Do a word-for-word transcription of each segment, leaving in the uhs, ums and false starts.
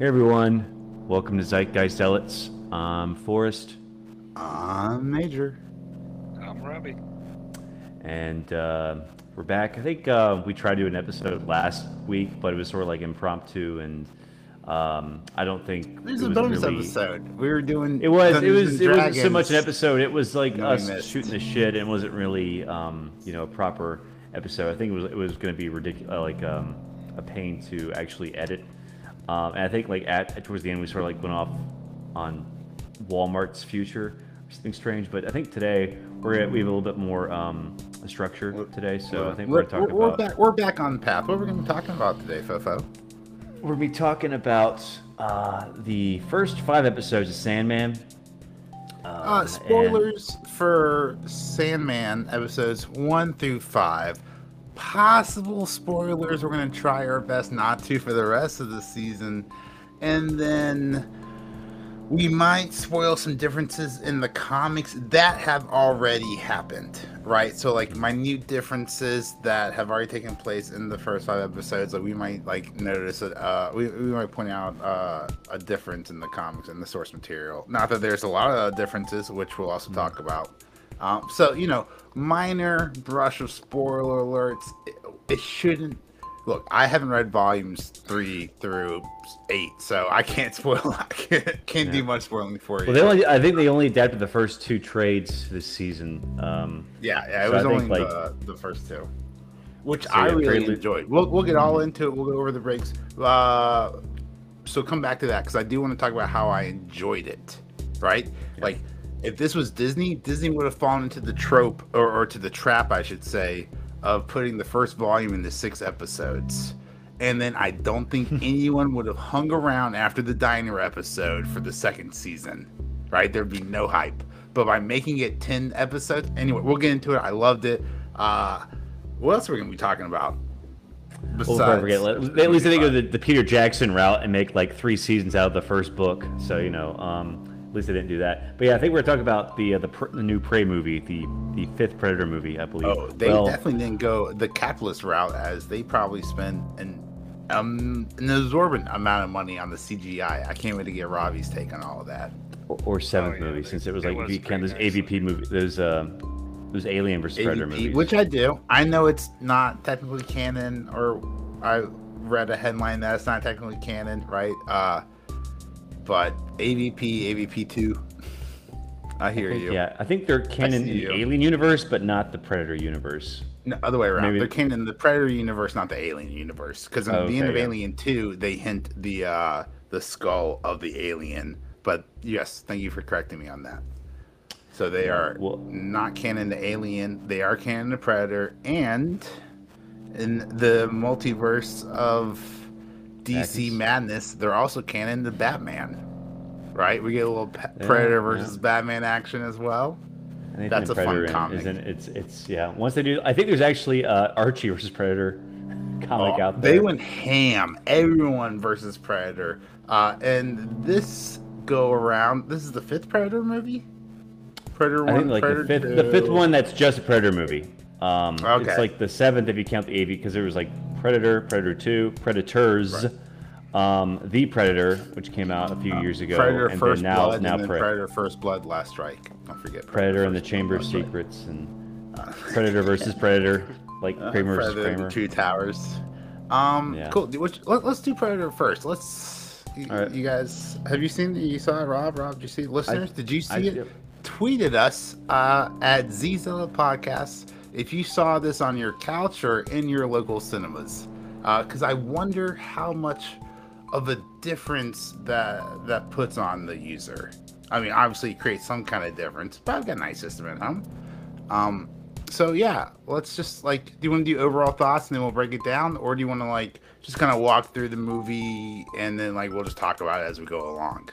Hey everyone, welcome to Zeitgeist Zealots. I'm Forrest. I'm Major. I'm Robbie. And uh, we're back. I think uh, we tried to do an episode last week, but it was sort of like impromptu, and um, I don't think There's it was a bonus really... episode. We were doing. It was. Dungeons it was. It wasn't so much an episode. It was like us missed. shooting the shit, and wasn't really, um, you know, a proper episode. I think it was. It was going to be ridiculous, uh, like um, a pain to actually edit. Um, and I think like at towards the end we sort of like went off on Walmart's future or something strange. But I think today we're at, we have a little bit more um, structure today, so we're, I think we're, we're going to talk we're about. Back, we're back on path. What are we going to be talking about today, Fofo? We're going to be talking about uh, the first five episodes of Sandman. Uh, uh, spoilers and... for Sandman episodes one through five. Possible spoilers. We're going to try our best not to for the rest of the season, and then we might spoil some differences in the comics that have already happened, right? So like minute differences that have already taken place in the first five episodes, like we might like notice that uh we, we might point out uh a difference in the comics and the source material. Not that there's a lot of differences, which we'll also talk about. Um, so, you know, minor brush of spoiler alerts. It, it shouldn't... Look, I haven't read volumes three through eight, so I can't spoil... I can't, can't yeah. do much spoiling for you. Well, they only, I think they only adapted the first two trades this season. Um, yeah, yeah, it so was I only think, the, like, the first two, which so I yeah, really enjoyed. We'll, we'll get all into it. We'll go over the breaks. Uh, so come back to that, because I do want to talk about how I enjoyed it, right? Yeah. Like... If this was Disney, Disney would have fallen into the trope, or, or to the trap, I should say, of putting the first volume into six episodes. And then I don't think anyone would have hung around after the diner episode for the second season, right? There'd be no hype. But by making it ten episodes, anyway, we'll get into it. I loved it. Uh, what else are we going to be talking about? Besides, oh, forget. At least I think of the, the Peter Jackson route and make like three seasons out of the first book. So, you know... Um... At least they didn't do that. But yeah, I think we were talking about the uh, the, pr- the new Prey movie, the, the fifth Predator movie, I believe. Oh, they well, definitely didn't go the capitalist route, as they probably spent an, um, an absorbent amount of money on the C G I. I can't wait to get Robbie's take on all of that. Or, or seventh oh, yeah, movie, they, since it was like was v- those A V P movie, those uh, those Alien versus. Predator movies. Which I do. I know it's not technically canon, or I read a headline that it's not technically canon, right? Uh, But A V P, A V P two, I hear I think, you. Yeah, I think they're canon in the Alien universe, but not the Predator universe. No, other way around. Maybe. They're canon in the Predator universe, not the Alien universe. Because at oh, the okay, end of yeah. Alien two, they hint the uh, the skull of the alien. But yes, thank you for correcting me on that. So they are well, not canon to Alien. They are canon to Predator. And in the multiverse of... D C madness, they're also canon to Batman, right? We get a little Predator yeah, versus yeah. Batman action as well. Anything That's a Predator fun comic. Isn't, it's it's yeah. Once they do, I think there's actually uh, Archie versus Predator comic oh, out there. They went ham. Everyone versus Predator, uh, and this go around, this is the fifth Predator movie. Predator I one, think like Predator the fifth, two. The fifth one that's just a Predator movie. Um, okay. It's like the seventh if you count the A V, because there was like Predator, Predator two, Predators, right. um, The Predator, which came out a few um, years ago, Predator and First then now, Blood, now and then Pre- Predator First Blood, Last Strike. Don't forget Predator, Predator and the Chamber Blood, of Secrets, Strike. and uh, Predator versus Predator, like uh, Kramer versus Kramer. Predator, the Two Towers. Um, yeah. Cool. Which, let, let's do Predator first. Let's. You, right. you guys, have you seen? You saw it, Rob? Rob, did you see it? Listeners, I, did you see I, it? Yep. Tweeted us uh, at ZZilla Podcasts if you saw this on your couch or in your local cinemas, because uh, I wonder how much of a difference that that puts on the user. I mean, obviously it creates some kind of difference, but I've got a nice system at home. Um, so yeah, let's just like, do you want to do overall thoughts and then we'll break it down, or do you want to like just kind of walk through the movie and then like we'll just talk about it as we go along?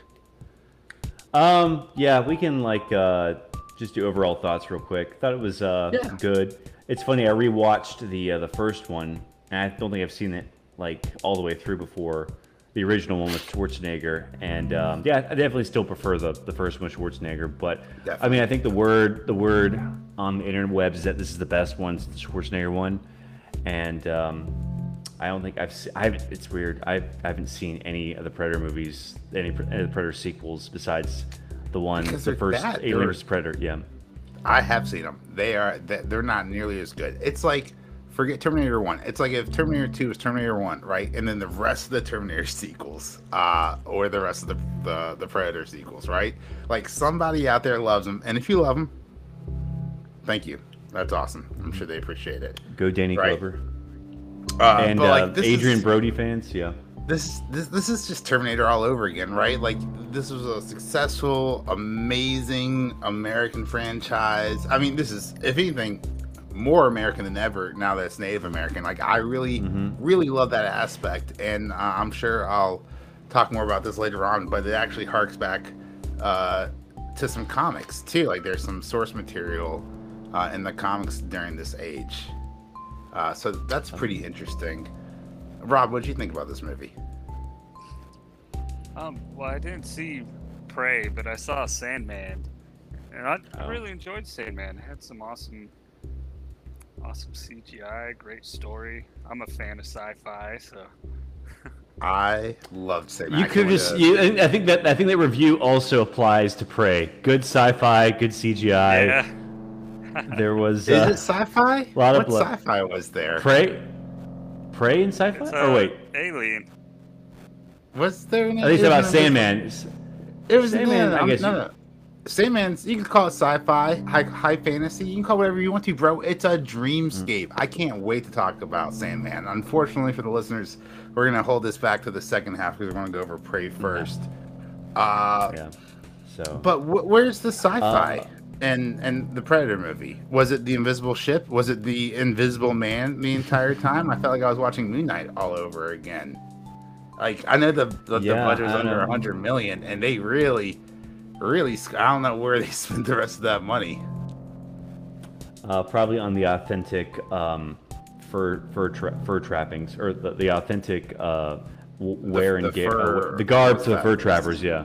Um, yeah, we can like. Uh... Just do overall thoughts real quick. Thought it was uh, yeah. good. It's funny. I rewatched the uh, the first one, and I don't think I've seen it like all the way through before. The original one with Schwarzenegger, and um, yeah, I definitely still prefer the, the first one with Schwarzenegger. But definitely. I mean, I think the word the word on the interwebs is that this is the best one since the Schwarzenegger one, and um, I don't think I've seen, I've, it's weird. I've, I haven't seen any of the Predator movies, any, any of the Predator sequels besides the one, because the first bad. Alien versus. Predator. Yeah. I have seen them. They are, they're not nearly as good. It's like, forget Terminator one. It's like if Terminator two is Terminator one, right? And then the rest of the Terminator sequels, uh, or the rest of the, the, the Predator sequels, right? Like somebody out there loves them. And if you love them, thank you. That's awesome. I'm sure they appreciate it. Go Danny right? Glover. Uh, and but, like, uh, this Adrian is, Brody fans, yeah. This this this is just Terminator all over again, right? Like this was a successful, amazing American franchise. I mean, this is, if anything, more American than ever now that it's Native American. Like I really, mm-hmm. really love that aspect, and uh, I'm sure I'll talk more about this later on. But it actually harks back uh, to some comics too. Like there's some source material uh, in the comics during this age. Uh, so that's pretty interesting. Rob, what did you think about this movie? Um, well, I didn't see Prey, but I saw Sandman, and I, oh. I really enjoyed Sandman. It had some awesome, awesome C G I, great story. I'm a fan of sci-fi, so. I loved Sandman. You I could just. You, I think that I think that review also applies to Prey. Good sci-fi, good C G I. Yeah. There was. Uh, Is it sci-fi? A lot of what blood. Sci-fi was there? Prey, Prey and sci-fi. Uh, oh wait, Alien. Was there? An, At least about Sandman. It was Sandman. I guess. No, no. Sandman's. You can call it sci-fi, high, high fantasy. You can call it whatever you want to, bro. It's a dreamscape. Mm-hmm. I can't wait to talk about Sandman. Unfortunately for the listeners, we're gonna hold this back to the second half because we're gonna go over Prey first. Yeah. Uh, yeah. So. But wh- where's the sci-fi? Uh, And and the Predator movie? Was it the invisible ship? Was it the invisible man the entire time? I felt like I was watching Moon Knight all over again. Like I know the the, yeah, the budget was under a hundred million, and they really, really I don't know where they spent the rest of that money. Uh, probably on the authentic um, fur fur tra- fur trappings or the, the authentic uh, wear the, and the, ga- fur, uh, the garb for the fur trappers. Yeah,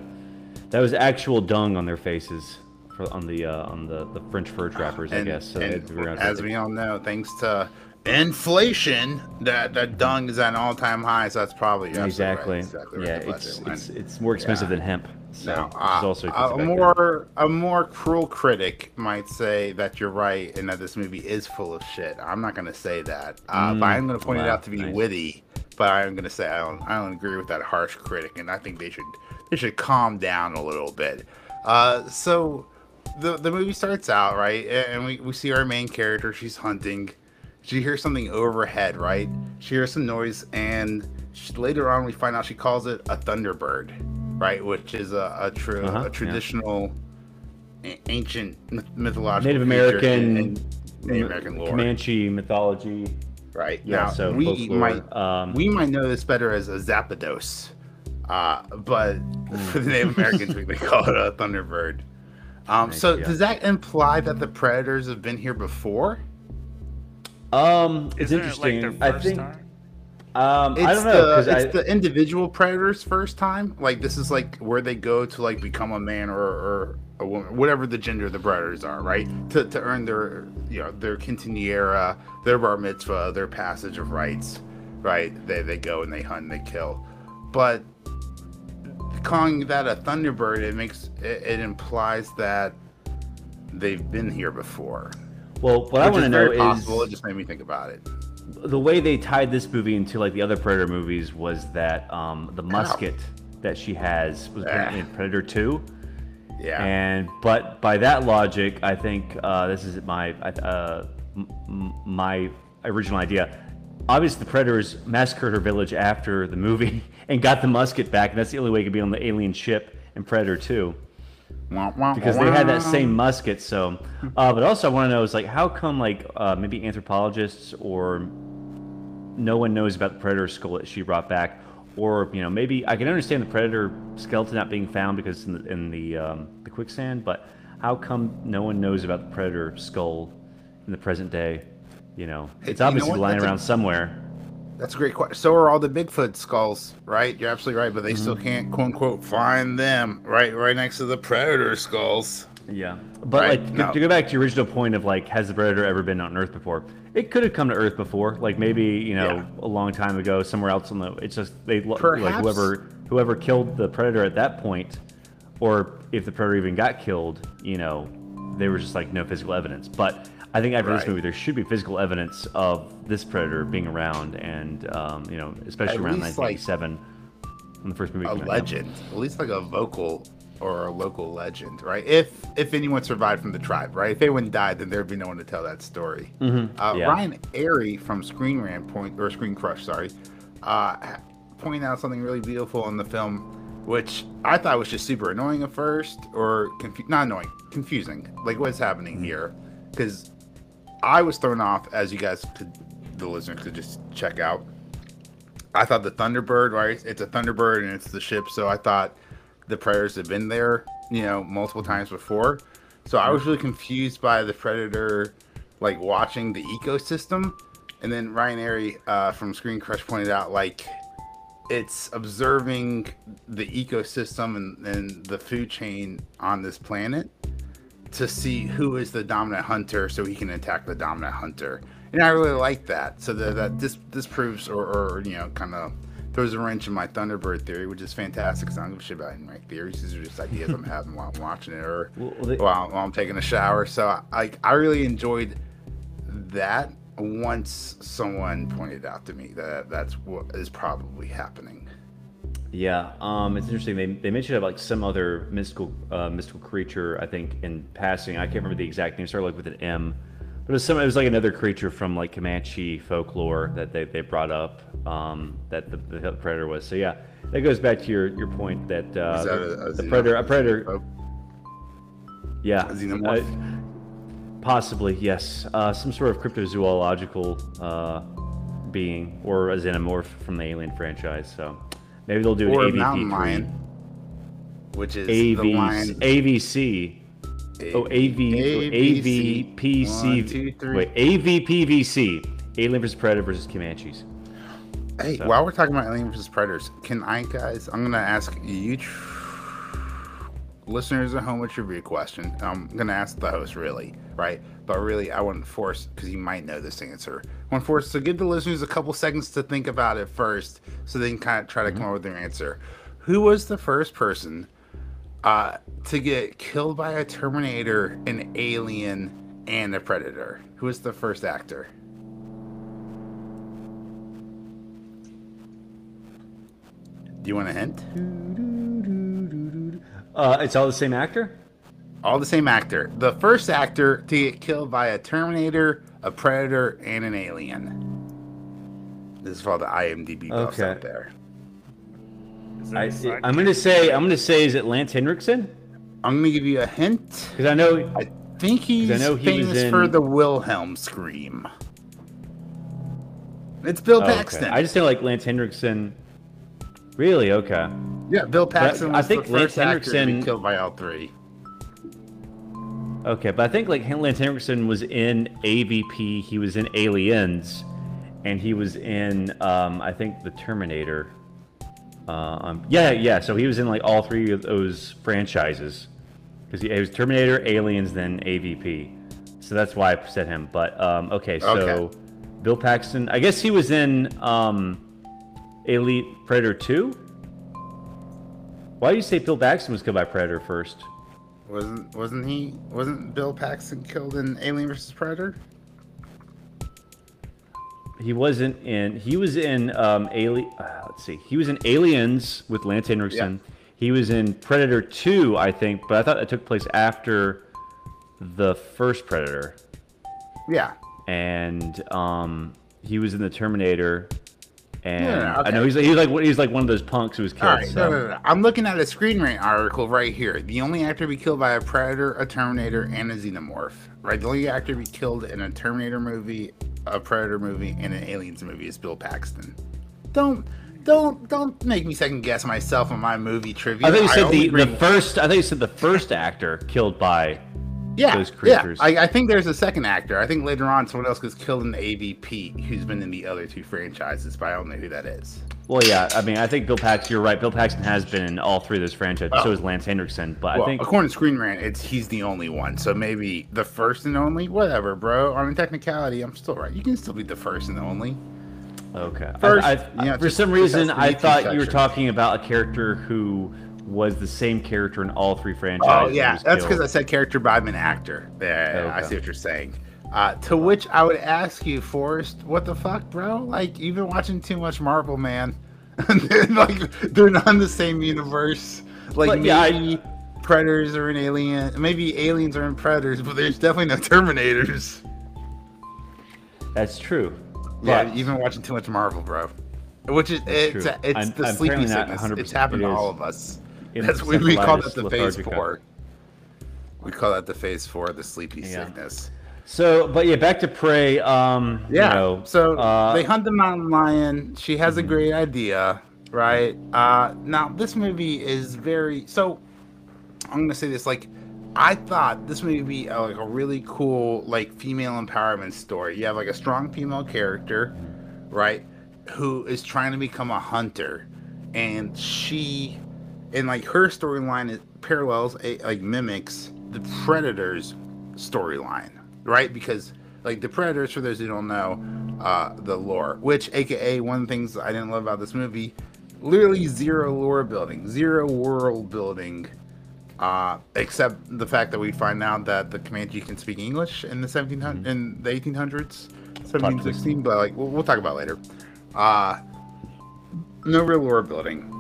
that was actual dung on their faces. For, on the uh, on the, the French fur trappers, and, I guess. So as we all know, thanks to inflation, that that dung is at an all-time high. So that's probably exactly, right. exactly right. yeah. It's, it's it's more expensive yeah. than hemp. So now, uh, it's also a more there. a more cruel critic might say that you're right and that this movie is full of shit. I'm not going to say that, uh, mm, but I'm going to point wow, it out to be nice. witty. But I'm going to say I don't I don't agree with that harsh critic, and I think they should they should calm down a little bit. Uh, so. The the movie starts out, right? And we, we see our main character. She's hunting. She hears something overhead, right? She hears some noise. And she, later on, we find out she calls it a Thunderbird, right? Which is a, a, tra- uh-huh, a traditional, yeah. a- ancient, mythological Native American, in, in Native American lore. Comanche mythology. Right. Yeah, now, so we might, um, we might know this better as a Zapdos. Uh, but for the Native Americans, we call it a Thunderbird. Um, nice, so yeah. Does that imply that the Predators have been here before? Um, it's Isn't interesting. It like their first I think. Time? Um, it's I don't know. The, it's I, the individual Predators' first time. Like this is like where they go to like become a man or, or a woman, whatever the gender of the Predators are, right? To to earn their you know their quinceanera, their bar mitzvah, their passage of rights, right? They they go and they hunt and they kill, but. Calling that a Thunderbird, it makes it, it implies that they've been here before. Well, what I want to know is possible. It just made me think about it. The way they tied this movie into like the other Predator movies was that um, the musket Ow. that she has was yeah. in Predator two. Yeah. And but by that logic, I think uh, this is my uh, m- my original idea. Obviously, the Predators massacred her village after the movie and got the musket back, and that's the only way it could be on the alien ship in Predator two, because they had that same musket. So, uh, but also I want to know is like how come like uh, maybe anthropologists or no one knows about the Predator skull that she brought back, or you know maybe I can understand the Predator skeleton not being found because in the, in the, um, the quicksand, but how come no one knows about the Predator skull in the present day? You know, it's hey, obviously you know lying that's around a, somewhere. That's a great question. So are all the Bigfoot skulls, right? You're absolutely right, but they mm-hmm. still can't, quote unquote, find them, right? Right next to the Predator skulls. Yeah, but right? like to, no. to go back to your original point of like, has the Predator ever been on Earth before? It could have come to Earth before, like maybe you know yeah. a long time ago, somewhere else on the. It's just they Perhaps. like whoever whoever killed the Predator at that point, or if the Predator even got killed, you know, they were just like no physical evidence. But I think after right. this movie, there should be physical evidence of this Predator being around, and um, you know, especially at around nineteen eighty-seven, like, when the first movie. A legend, out. At least like a vocal. Or a local legend, right? If if anyone survived from the tribe, right? If anyone died, then there'd be no one to tell that story. Mm-hmm. Uh, yeah. Ryan Arey from Screen Rant point or Screen Crush, sorry, uh, pointed out something really beautiful in the film, which I thought was just super annoying at first, or confu- not annoying, confusing. Like what's happening mm-hmm. here? Because I was thrown off, as you guys could, the listeners could just check out. I thought the Thunderbird, right? It's a Thunderbird and it's the ship, so I thought. The Predators have been there, you know, multiple times before. So I was really confused by the Predator, like, watching the ecosystem. And then Ryan Arey uh, from Screen Crush pointed out, like, it's observing the ecosystem and, and the food chain on this planet to see who is the dominant hunter so he can attack the dominant hunter. And I really like that. So the, that this, this proves or, or, you know, kind of... throws a wrench in my Thunderbird theory, which is fantastic because I don't give a shit about any of my theories. These are just ideas I'm having while I'm watching it or well, they, while, while I'm taking a shower. So I, I I really enjoyed that once someone pointed out to me that that's what is probably happening. Yeah, um, it's interesting. They they mentioned about like some other mystical uh, mystical creature, I think, in passing. I can't remember the exact name. It started like with an M. But it was, some, it was like another creature from like Comanche folklore that they, they brought up um, that the, the Predator was. So yeah, that goes back to your, your point that, uh, that a, a the Predator, a Predator, a yeah, uh, possibly, yes. Uh, some sort of cryptozoological uh, being or a xenomorph from the Alien franchise. So maybe they'll do or an A V P lion, which is A V C, the lion. A V C. Oh, A V P C V. Wait, A V P V C. Alien versus. Predator versus Comanches. Hey, so. While we're talking about Alien versus. Predators, can I, guys, I'm going to ask you tr- listeners at home a trivia question. I'm going to ask the host, really, right? But really, I wouldn't force, because you might know this answer. I want to force to give the listeners a couple seconds to think about it first so they can kind of try to mm-hmm. come up with their answer. Who was the first person Uh, to get killed by a Terminator, an Alien, and a Predator? Who was the first actor? Do you want a hint? Uh, it's all the same actor? All the same actor. The first actor to get killed by a Terminator, a Predator, and an Alien. This is for the I M D B buffs okay. out there. I, I'm gonna say I'm gonna say is it Lance Henriksen? I'm gonna give you a hint because I know I think he's I know he famous in... for the Wilhelm scream. It's Bill oh, Paxton. Okay. I just think like Lance Henriksen. Really? Okay. Yeah, Bill Paxton. Was I think the Lance first Henriksen to be killed by all three. Okay, but I think like Lance Henriksen was in A V P. He was in Aliens, and he was in um, I think the Terminator. Um, yeah, yeah. So he was in like all three of those franchises because he it was Terminator, Aliens, then A V P. So that's why I said him. But um, okay, so okay. Bill Paxton. I guess he was in um, Elite Predator two. Why do you say Bill Paxton was killed by Predator first? Wasn't wasn't he? Wasn't Bill Paxton killed in Alien versus. Predator? He wasn't in. He was in um, Alien. Uh, let's see. He was in Aliens with Lance Henriksen. Yeah. He was in Predator two, I think. But I thought it took place after the first Predator. Yeah. And um, he was in the Terminator. And no, no, no, okay. I know he's, he's like he's like one of those punks who was killed. All right, so. no, no, no. I'm looking at a Screen Rant article right here. The only actor to be killed by a Predator, a Terminator, and a Xenomorph. Right. The only actor to be killed in a Terminator movie. A Predator movie and an Aliens movie is Bill Paxton. Don't, don't, don't make me second guess myself on my movie trivia. I think you said the, the first. I think you said the first actor killed by yeah, those creatures. Yeah. I, I think there's a second actor. I think later on someone else gets killed in the A V P who's been in the other two franchises, but I don't know who that is. Well, yeah, I mean, I think Bill Paxton, you're right. Bill Paxton has been in all three of those franchises. Oh. So is Lance Henriksen. But well, I think according to Screen Rant, it's he's the only one. So maybe the first and only, whatever, bro. On a technicality, I'm still right. You can still be the first and only. Okay. First, I, I, you know, for just, some reason, I thought you were talking about a character who was the same character in all three franchises. Oh, yeah. That's because I said character, but I'm an actor. Yeah, okay. I see what you're saying. Uh, to which I would ask you, Forrest, what the fuck, bro? Like, you've been watching too much Marvel, man. they're, like, they're not in the same universe. Like, but, maybe yeah, I, Predators are in Alien. Maybe Aliens are in Predators, but there's definitely no Terminators. That's true. Yeah, but, you've been watching too much Marvel, bro. Which is, it's, a, it's I'm, the I'm sleepy sickness. It's happened it to all of us. That's we, we call that the phase four. We call that the phase four of the sleepy yeah. sickness. So, but yeah, back to Prey. Um, yeah. You know, so uh, they hunt the mountain lion. She has mm-hmm. a great idea, right? Uh, now, this movie is very. So, I'm going to say this. Like, I thought this movie would be a, like, a really cool, like, female empowerment story. You have, like, a strong female character, right? Who is trying to become a hunter. And she. And, like, her storyline is parallels, a, like, mimics the Predator's storyline, right? Because, like, the Predators, for those who don't know, uh, the lore, which, a k a one of the things I didn't love about this movie, literally zero lore building, zero world building, uh, except the fact that we find out that the Comanche can speak English in the seventeen hundreds, in the eighteen hundreds, seventeen sixteen, but, like, we'll, we'll talk about it later. Uh, no real lore building.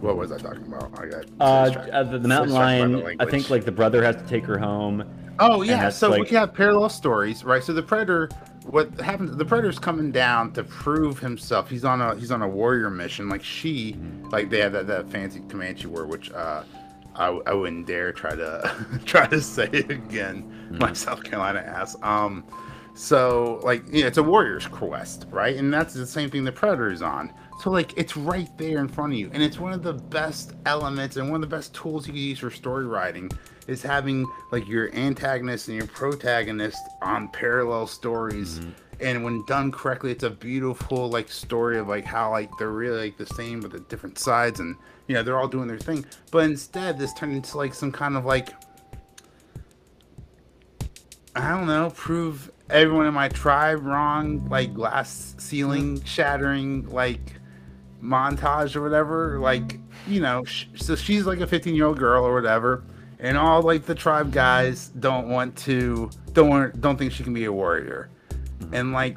What was I talking about? I got uh, the, the mountain lion. The I think like the brother has to take her home. Oh yeah, so like... we can have parallel stories, right? So the Predator, what happens? The Predator's coming down to prove himself. He's on a he's on a warrior mission. Like she, mm-hmm. like they have that, that fancy Comanche word, which uh, I I wouldn't dare try to try to say it again. Mm-hmm. My South Carolina ass. Um, so like yeah, you know, it's a warrior's quest, right? And that's the same thing the Predator's on. So, like, it's right there in front of you. And it's one of the best elements and one of the best tools you can use for story writing is having, like, your antagonist and your protagonist on parallel stories. Mm-hmm. And when done correctly, it's a beautiful, like, story of, like, how, like, they're really, like, the same but the different sides. And, you know, they're all doing their thing. But instead, this turned into, like, some kind of, like, I don't know, prove everyone in my tribe wrong, like, glass ceiling shattering, like, montage or whatever, like, you know, sh- so she's like a fifteen year old girl or whatever, and all like the tribe guys don't want to don't want don't think she can be a warrior, and like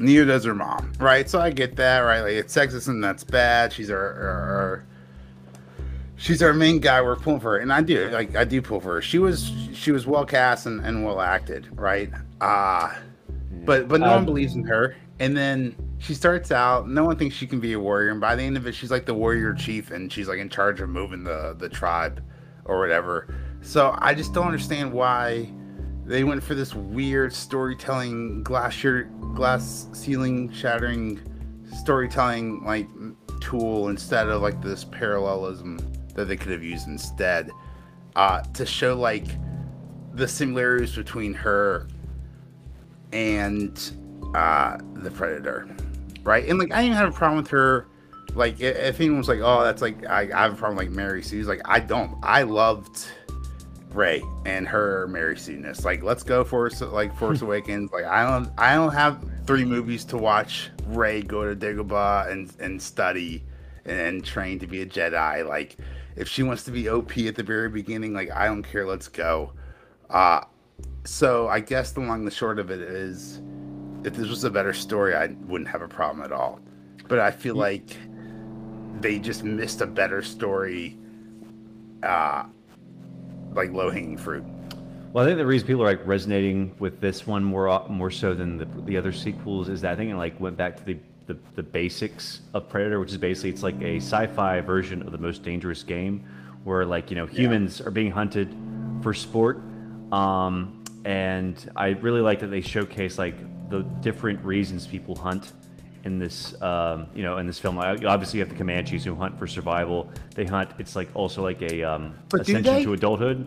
neither does her mom, right? So I get that, right? Like, it's sexist and that's bad. She's our, our, our She's our main guy. We're pulling for her, and I do, like, I do pull for her. She was, she was well cast and, and well acted, right? Ah, uh, but but no um, one believes in her. And then she starts out. No one thinks she can be a warrior, and by the end of it, she's like the warrior chief, and she's like in charge of moving the the tribe, or whatever. So I just don't understand why they went for this weird storytelling, glass shirt, glass ceiling shattering storytelling like tool instead of like this parallelism that they could have used instead, uh, to show like the similarities between her and uh, the Predator, right? And like, I didn't have a problem with her. Like, if anyone was like, "Oh, that's like I, I have a problem like Mary Sue's," like I don't. I loved Rey and her Mary Sue-ness. Like, let's go Force, like Force Awakens. Like, I don't, I don't have three movies to watch Rey go to Dagobah and and study and, and train to be a Jedi. Like, if she wants to be O P at the very beginning, like, I don't care, let's go. Uh, so I guess along the short of it is, if this was a better story, I wouldn't have a problem at all. But I feel like they just missed a better story, uh, like low-hanging fruit. Well, I think the reason people are like resonating with this one more more so than the, the other sequels is that I think it like went back to the The, the basics of Predator, which is basically it's like a sci-fi version of the most dangerous game, where like, you know, humans yeah. are being hunted for sport, um, and I really like that they showcase like the different reasons people hunt in this, um, you know, in this film. Obviously, you have the Comanches who hunt for survival. They hunt. It's like also like a um, ascension to adulthood.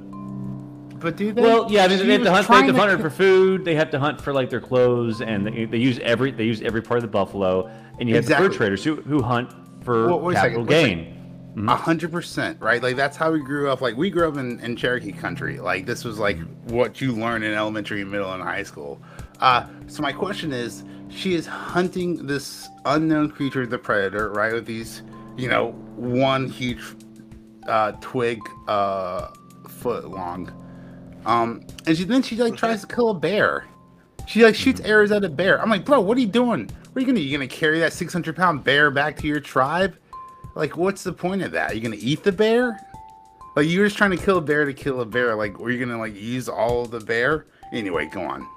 But do they? Well, yeah. I mean, they have to hunt. They have to hunt to... for food. They have to hunt for like their clothes, and they, they use every they use every part of the buffalo. And you exactly. have the fur traders who who hunt for well, capital second, gain. A hundred percent, right? Like that's how we grew up. Like we grew up in, in Cherokee country. Like this was like what you learned in elementary, middle, and high school. Uh, so my question is, she is hunting this unknown creature, the predator, right? With these, you know, one huge uh, twig, uh, foot long. Um, and she, then she like tries to kill a bear. She like shoots arrows at a bear. I'm like, bro, what are you doing? What are you gonna? You gonna carry that six hundred pound bear back to your tribe? Like, what's the point of that? Are you going to eat the bear? Like, you were just trying to kill a bear to kill a bear. Like, were you going to, like, use all of the bear? Anyway, go on.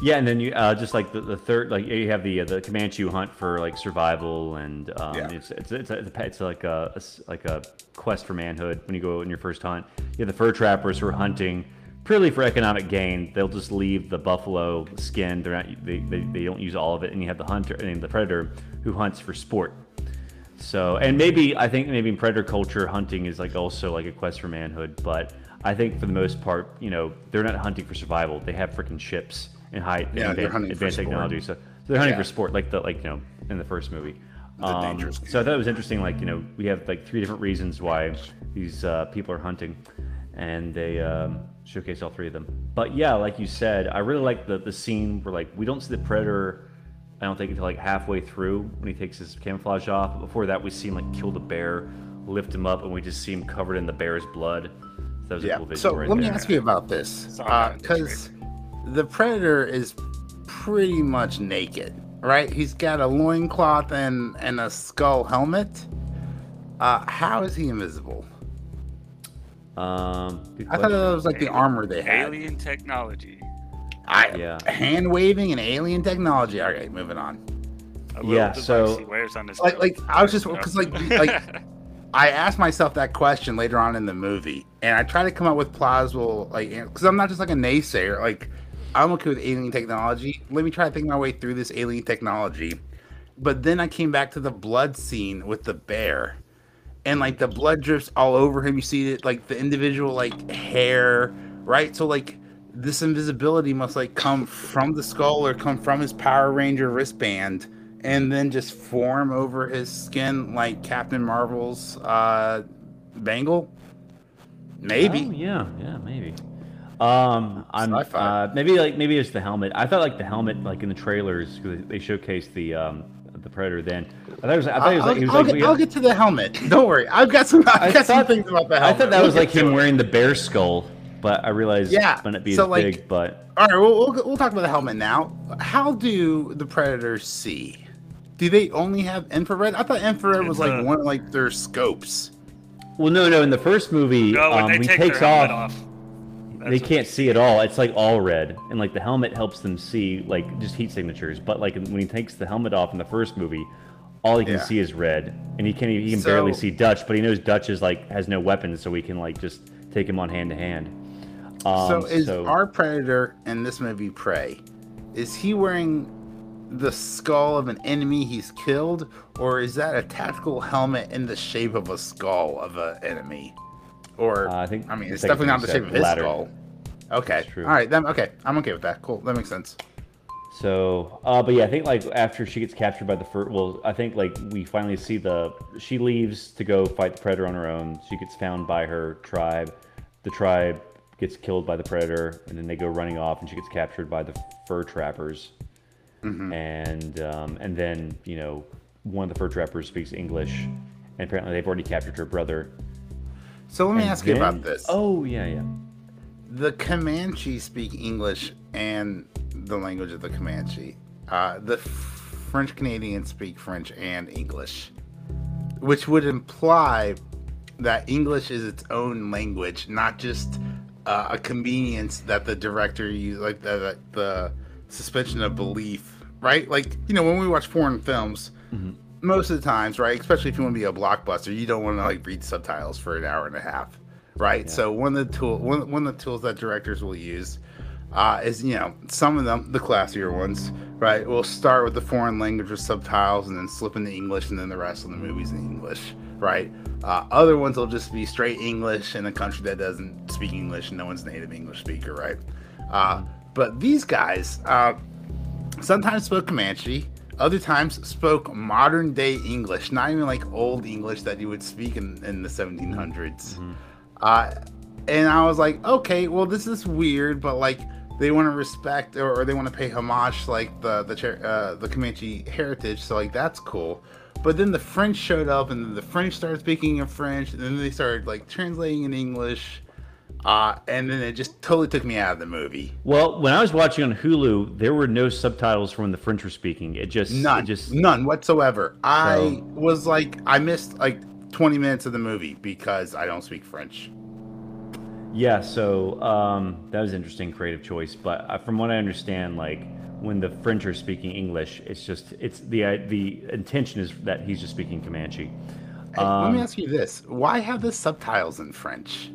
Yeah, and then you uh, just, like, the, the third, like, you have the uh, the Comanche hunt for, like, survival. And um, yeah. it's, it's, it's, it's, it's like a, a, like a quest for manhood when you go in your first hunt. You have the fur trappers who are hunting purely for economic gain. They'll just leave the buffalo skin. They're not, they, they, they don't use all of it. And you have the hunter, and the predator who hunts for sport. So, and maybe, I think maybe in predator culture, hunting is like also like a quest for manhood, but I think for the most part, you know, they're not hunting for survival. They have freaking ships and high yeah, advanced, advanced technology. So, so they're hunting yeah. for sport, like the, like, you know, in the first movie. The um, dangerous so I thought it was interesting. Like, you know, we have like three different reasons why these uh, people are hunting, and they um, showcase all three of them. But yeah, like you said, I really like the, the scene where like, we don't see the predator, I don't think, until like halfway through when he takes his camouflage off. But before that, we see him like kill the bear, lift him up, and we just see him covered in the bear's blood. So that was yeah. a cool visual. So right let there. me ask you about this, because uh, the predator is pretty much naked, right? He's got a loincloth and and a skull helmet. Uh, how is he invisible? Um, I thought that was like alien, the armor they had. Alien technology. I, yeah. Hand waving and alien technology. All right, moving on. Yeah, so he wears on his like, like I was just because like like I asked myself that question later on in the movie, and I try to come up with plausible like because I'm not just like a naysayer. Like I'm okay with alien technology. Let me try to think my way through this alien technology. But then I came back to the blood scene with the bear, and like the blood drips all over him. You see it like the individual like hair, right? So like. This invisibility must like come from the skull or come from his Power Ranger wristband and then just form over his skin like Captain Marvel's uh, bangle. Maybe. Oh, yeah, yeah, maybe. Um, I'm uh, maybe like maybe it's the helmet. I thought like the helmet, like in the trailers, because they showcased the um, the Predator. Then I thought it was, I thought it was like, he was I'll, like get, I'll get to the helmet. Don't worry, I've got some. I've I got thought, some things about the helmet. I thought that we'll was like him it. wearing the bear skull. But I realize yeah. it's not be so as like, big, but... All right, we'll, we'll, we'll talk about the helmet now. How do the predators see? Do they only have infrared? I thought infrared it's was like a... one of like, their scopes. Well, no, no. In the first movie, no, um, when he take takes off, off. they can't see at all. It's like all red. And like the helmet helps them see like just heat signatures. But like when he takes the helmet off in the first movie, all he can yeah. see is red. And he can, he can so... barely see Dutch, but he knows Dutch is like has no weapons, so we can like just take him on hand to hand. Um, so is so, our predator in this movie Prey? Is he wearing the skull of an enemy he's killed, or is that a tactical helmet in the shape of a skull of an enemy? Or uh, I think I mean it's definitely not the shape of his ladder. skull. Okay, all right, then okay, I'm okay with that. Cool, that makes sense. So, uh, but yeah, I think like after she gets captured by the fur, well, I think like we finally see the she leaves to go fight the predator on her own. She gets found by her tribe. The tribe. Gets killed by the predator, and then they go running off, and she gets captured by the fur trappers, mm-hmm. and um, and then you know one of the fur trappers speaks English, and apparently they've already captured her brother. So let me and ask then, you about this. Oh yeah, yeah. The Comanche speak English and the language of the Comanche. Uh, the French Canadians speak French and English, which would imply that English is its own language, not just. Uh, a convenience that the director used, like the, the suspension of belief, right? Like, you know, when we watch foreign films, mm-hmm. most of the times, right, especially if you want to be a blockbuster, you don't want to like read subtitles for an hour and a half, right? Yeah. So one of the tool, one, one of the tools that directors will use uh, is, you know, some of them, the classier ones, right, will start with the foreign language with subtitles and then slip into English and then the rest of the movies in English. right? Uh, other ones will just be straight English in a country that doesn't speak English, and no one's native English speaker, right? Uh, but these guys uh, sometimes spoke Comanche, other times spoke modern day English, not even like old English that you would speak in, in the seventeen hundreds. Mm-hmm. Uh, and I was like, okay, well, this is weird, but like they want to respect or, or they want to pay homage to like the the, uh, the Comanche heritage, so like that's cool. But then the French showed up, and then the French started speaking in French, and then they started like translating in English, uh, and then it just totally took me out of the movie. Well, when I was watching on Hulu, there were no subtitles from when the French were speaking. It just none, it just, none whatsoever. I so. was like, I missed like twenty minutes of the movie because I don't speak French. Yeah, so um, that was an interesting creative choice. But from what I understand, like, when the French are speaking English, it's just it's the uh, the intention is that he's just speaking Comanche. Um, hey, let me ask you this: why have the subtitles in French?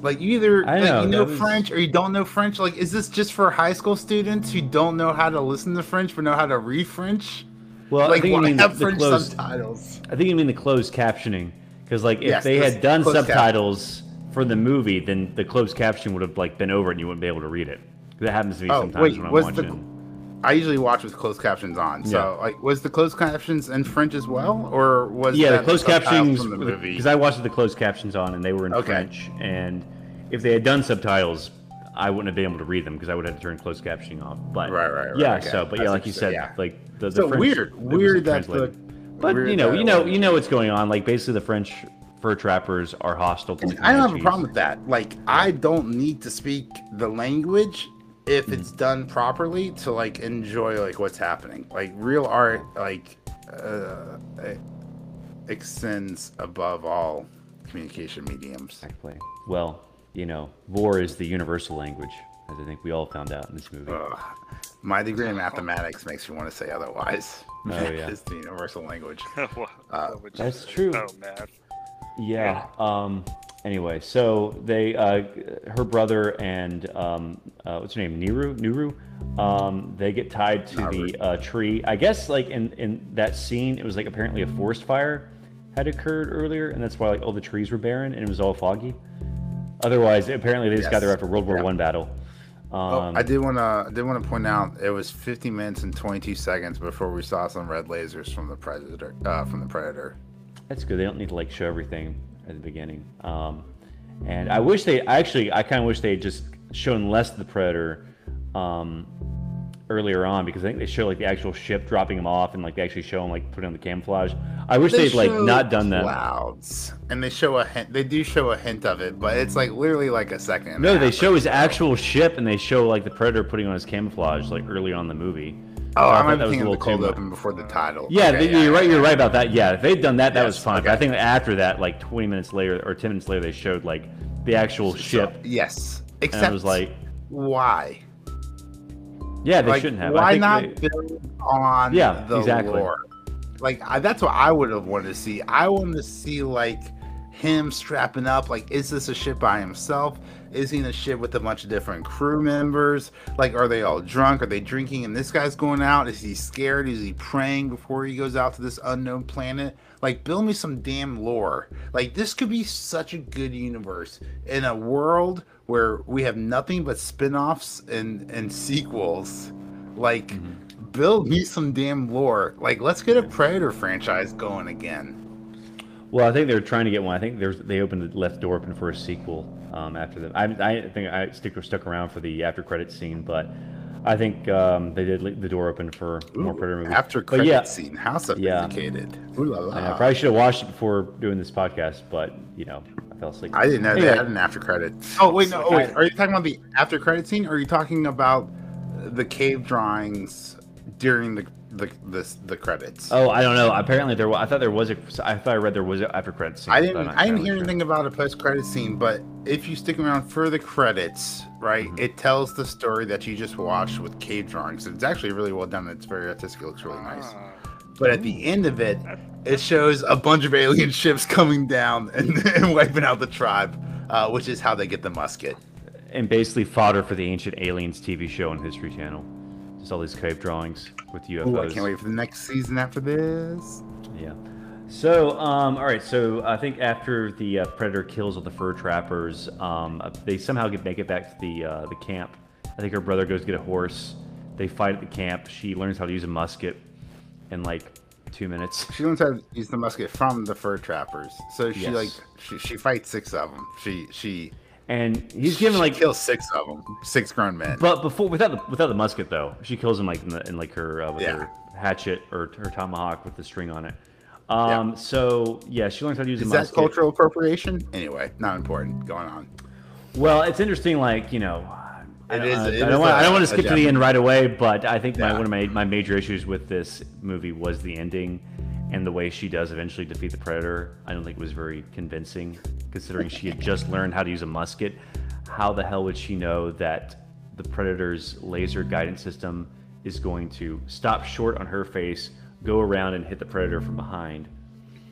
Like, you either know, like, you know was... French or you don't know French. Like, is this just for high school students who don't know how to listen to French but know how to read French? Well, like, I think why you mean have the, French the closed, subtitles? I think you mean the closed captioning, because like if yes, they had done subtitles cap- for the movie, then the closed caption would have like been over and you wouldn't be able to read it. That happens to be oh, sometimes wait, when I'm watching. The, I usually watch with closed captions on. So, yeah. like, was the closed captions in French as well, or was yeah that the closed captions from the movie? Because I watched the closed captions on, and they were in okay. French. And if they had done subtitles, I wouldn't have been able to read them because I would have had to turn closed captioning off. But right, right, right. Yeah. Okay. So, but yeah, That's like you said, yeah. like the, the so French. weird, weird that the. But you know, you know, you know what's going on. Like basically, the French fur trappers are hostile to. I don't have a problem with that. Like, yeah. I don't need to speak the language if it's done properly to like enjoy like what's happening. Like real art like uh extends above all communication mediums. Exactly. Well, you know, war is the universal language, as I think we all found out in this movie. Ugh. My degree in mathematics makes me want to say otherwise. Oh yeah. It's the universal language. uh, that's true. Oh man. Yeah. Um Anyway, so they, uh, her brother and um, uh, what's her name, Niru, Nuru, um, they get tied to Naru. the uh, tree. I guess like in, in that scene, it was like apparently a forest fire had occurred earlier, and that's why like all the trees were barren and it was all foggy. Otherwise, apparently they just yes. got there after World War yeah. One battle. Um, oh, I did want to I did want to point out it was fifty minutes and twenty-two seconds before we saw some red lasers from the predator. Uh, from the predator. That's good. They don't need to like show everything at the beginning. Um, and I wish they actually, I kind of wish they had just shown less of the Predator um, earlier on, because I think they show like the actual ship dropping him off and like they actually show him like putting on the camouflage. I wish they they'd like not done that. Clouds. And they show a hint, they do show a hint of it, but it's like literally like a second. No, they show his actual ship and they show like the Predator putting on his camousage like early on in the movie. Oh, I remember thinking of the cold open before the title. Yeah, okay, you're yeah, right. You're right about that. Yeah, if they'd done that, that yes, was fine. Okay. But I think after that, like twenty minutes later or ten minutes later, they showed like the actual so, ship. Yes, except and I was like, why? Yeah, they like, shouldn't have. Why I think not they... build on yeah, the exactly. lore? Like I, that's what I would have wanted to see. I wanted to see like him strapping up. Like, is this a ship by himself? Is he in a ship with a bunch of different crew members? Like, are they all drunk? Are they drinking? And this guy's going out. Is he scared? Is he praying before he goes out to this unknown planet? Like, build me some damn lore. Like, this could be such a good universe in a world where we have nothing but spin-offs and, and sequels. Like, mm-hmm. build me some damn lore. Like, let's get a Predator franchise going again. Well, I think they were trying to get one. I think there's they opened the left door open for a sequel um, after them. I, I think I stick, stuck around for the after credits scene, but I think um, they did leave the door open for Ooh, more Predator movies. After credits yeah, scene, how sophisticated! Yeah. Ooh la la. I, I probably should have watched it before doing this podcast, but you know, I fell asleep. I didn't know anyway. they had an after credit. Oh wait, no, oh, wait. Are you talking about the after credit scene? Or are you talking about the cave drawings during the? The, the the credits. Oh, I don't know. Apparently there was. I thought there was a. I thought I read there was an after credits scene. I didn't. I didn't hear sure. anything about a post credit scene. But if you stick around for the credits, right, mm-hmm. it tells the story that you just watched with cave drawings. It's actually really well done. It's very artistic. It looks really nice. But at the end of it, it shows a bunch of alien ships coming down and, and wiping out the tribe, uh, which is how they get the musket. And basically fodder for the Ancient Aliens T V show on History Channel. Just all these cave drawings with U F Os. Ooh, I can't wait for the next season after this. Yeah. So, um, all right. So I think after the uh, Predator kills all the fur trappers, um, they somehow get make it back to the uh, the camp. I think her brother goes get a horse. They fight at the camp. She learns how to use a musket in like two minutes. She learns how to use the musket from the fur trappers. So she yes. like she, she fights six of them. She she. And he's given like kills six of them, six grown men. But before, without the without the musket though, she kills him like in, the, in like her uh, with yeah. her hatchet or her tomahawk with the string on it. Um. Yeah. So yeah, she learns how to use. Is a musket. That cultural appropriation? Anyway, not important. Going on. Well, it's interesting. Like you know, it I, is, uh, it I, is don't want, I don't want to skip to the end right away, but I think yeah. my one of my my major issues with this movie was the ending. And the way she does eventually defeat the Predator, I don't think it was very convincing, considering she had just learned how to use a musket. How the hell would she know that the Predator's laser guidance system is going to stop short on her face, go around and hit the Predator from behind?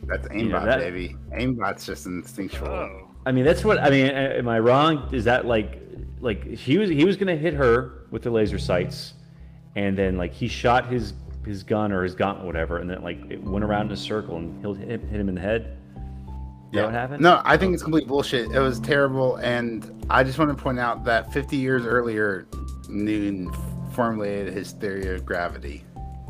That's aimbot, you know, that, baby. Aimbot's just instinctual. Oh. I mean, that's what I mean. Am I wrong? Is that like, like he was he was going to hit her with the laser sights, and then like he shot his. his gun or his gauntlet or whatever, and then like it went around in a circle and he'll hit, hit him in the head. Yeah. That what happened? No, I think it's complete bullshit. It was terrible, and I just want to point out that fifty years earlier, Newton formulated his theory of gravity.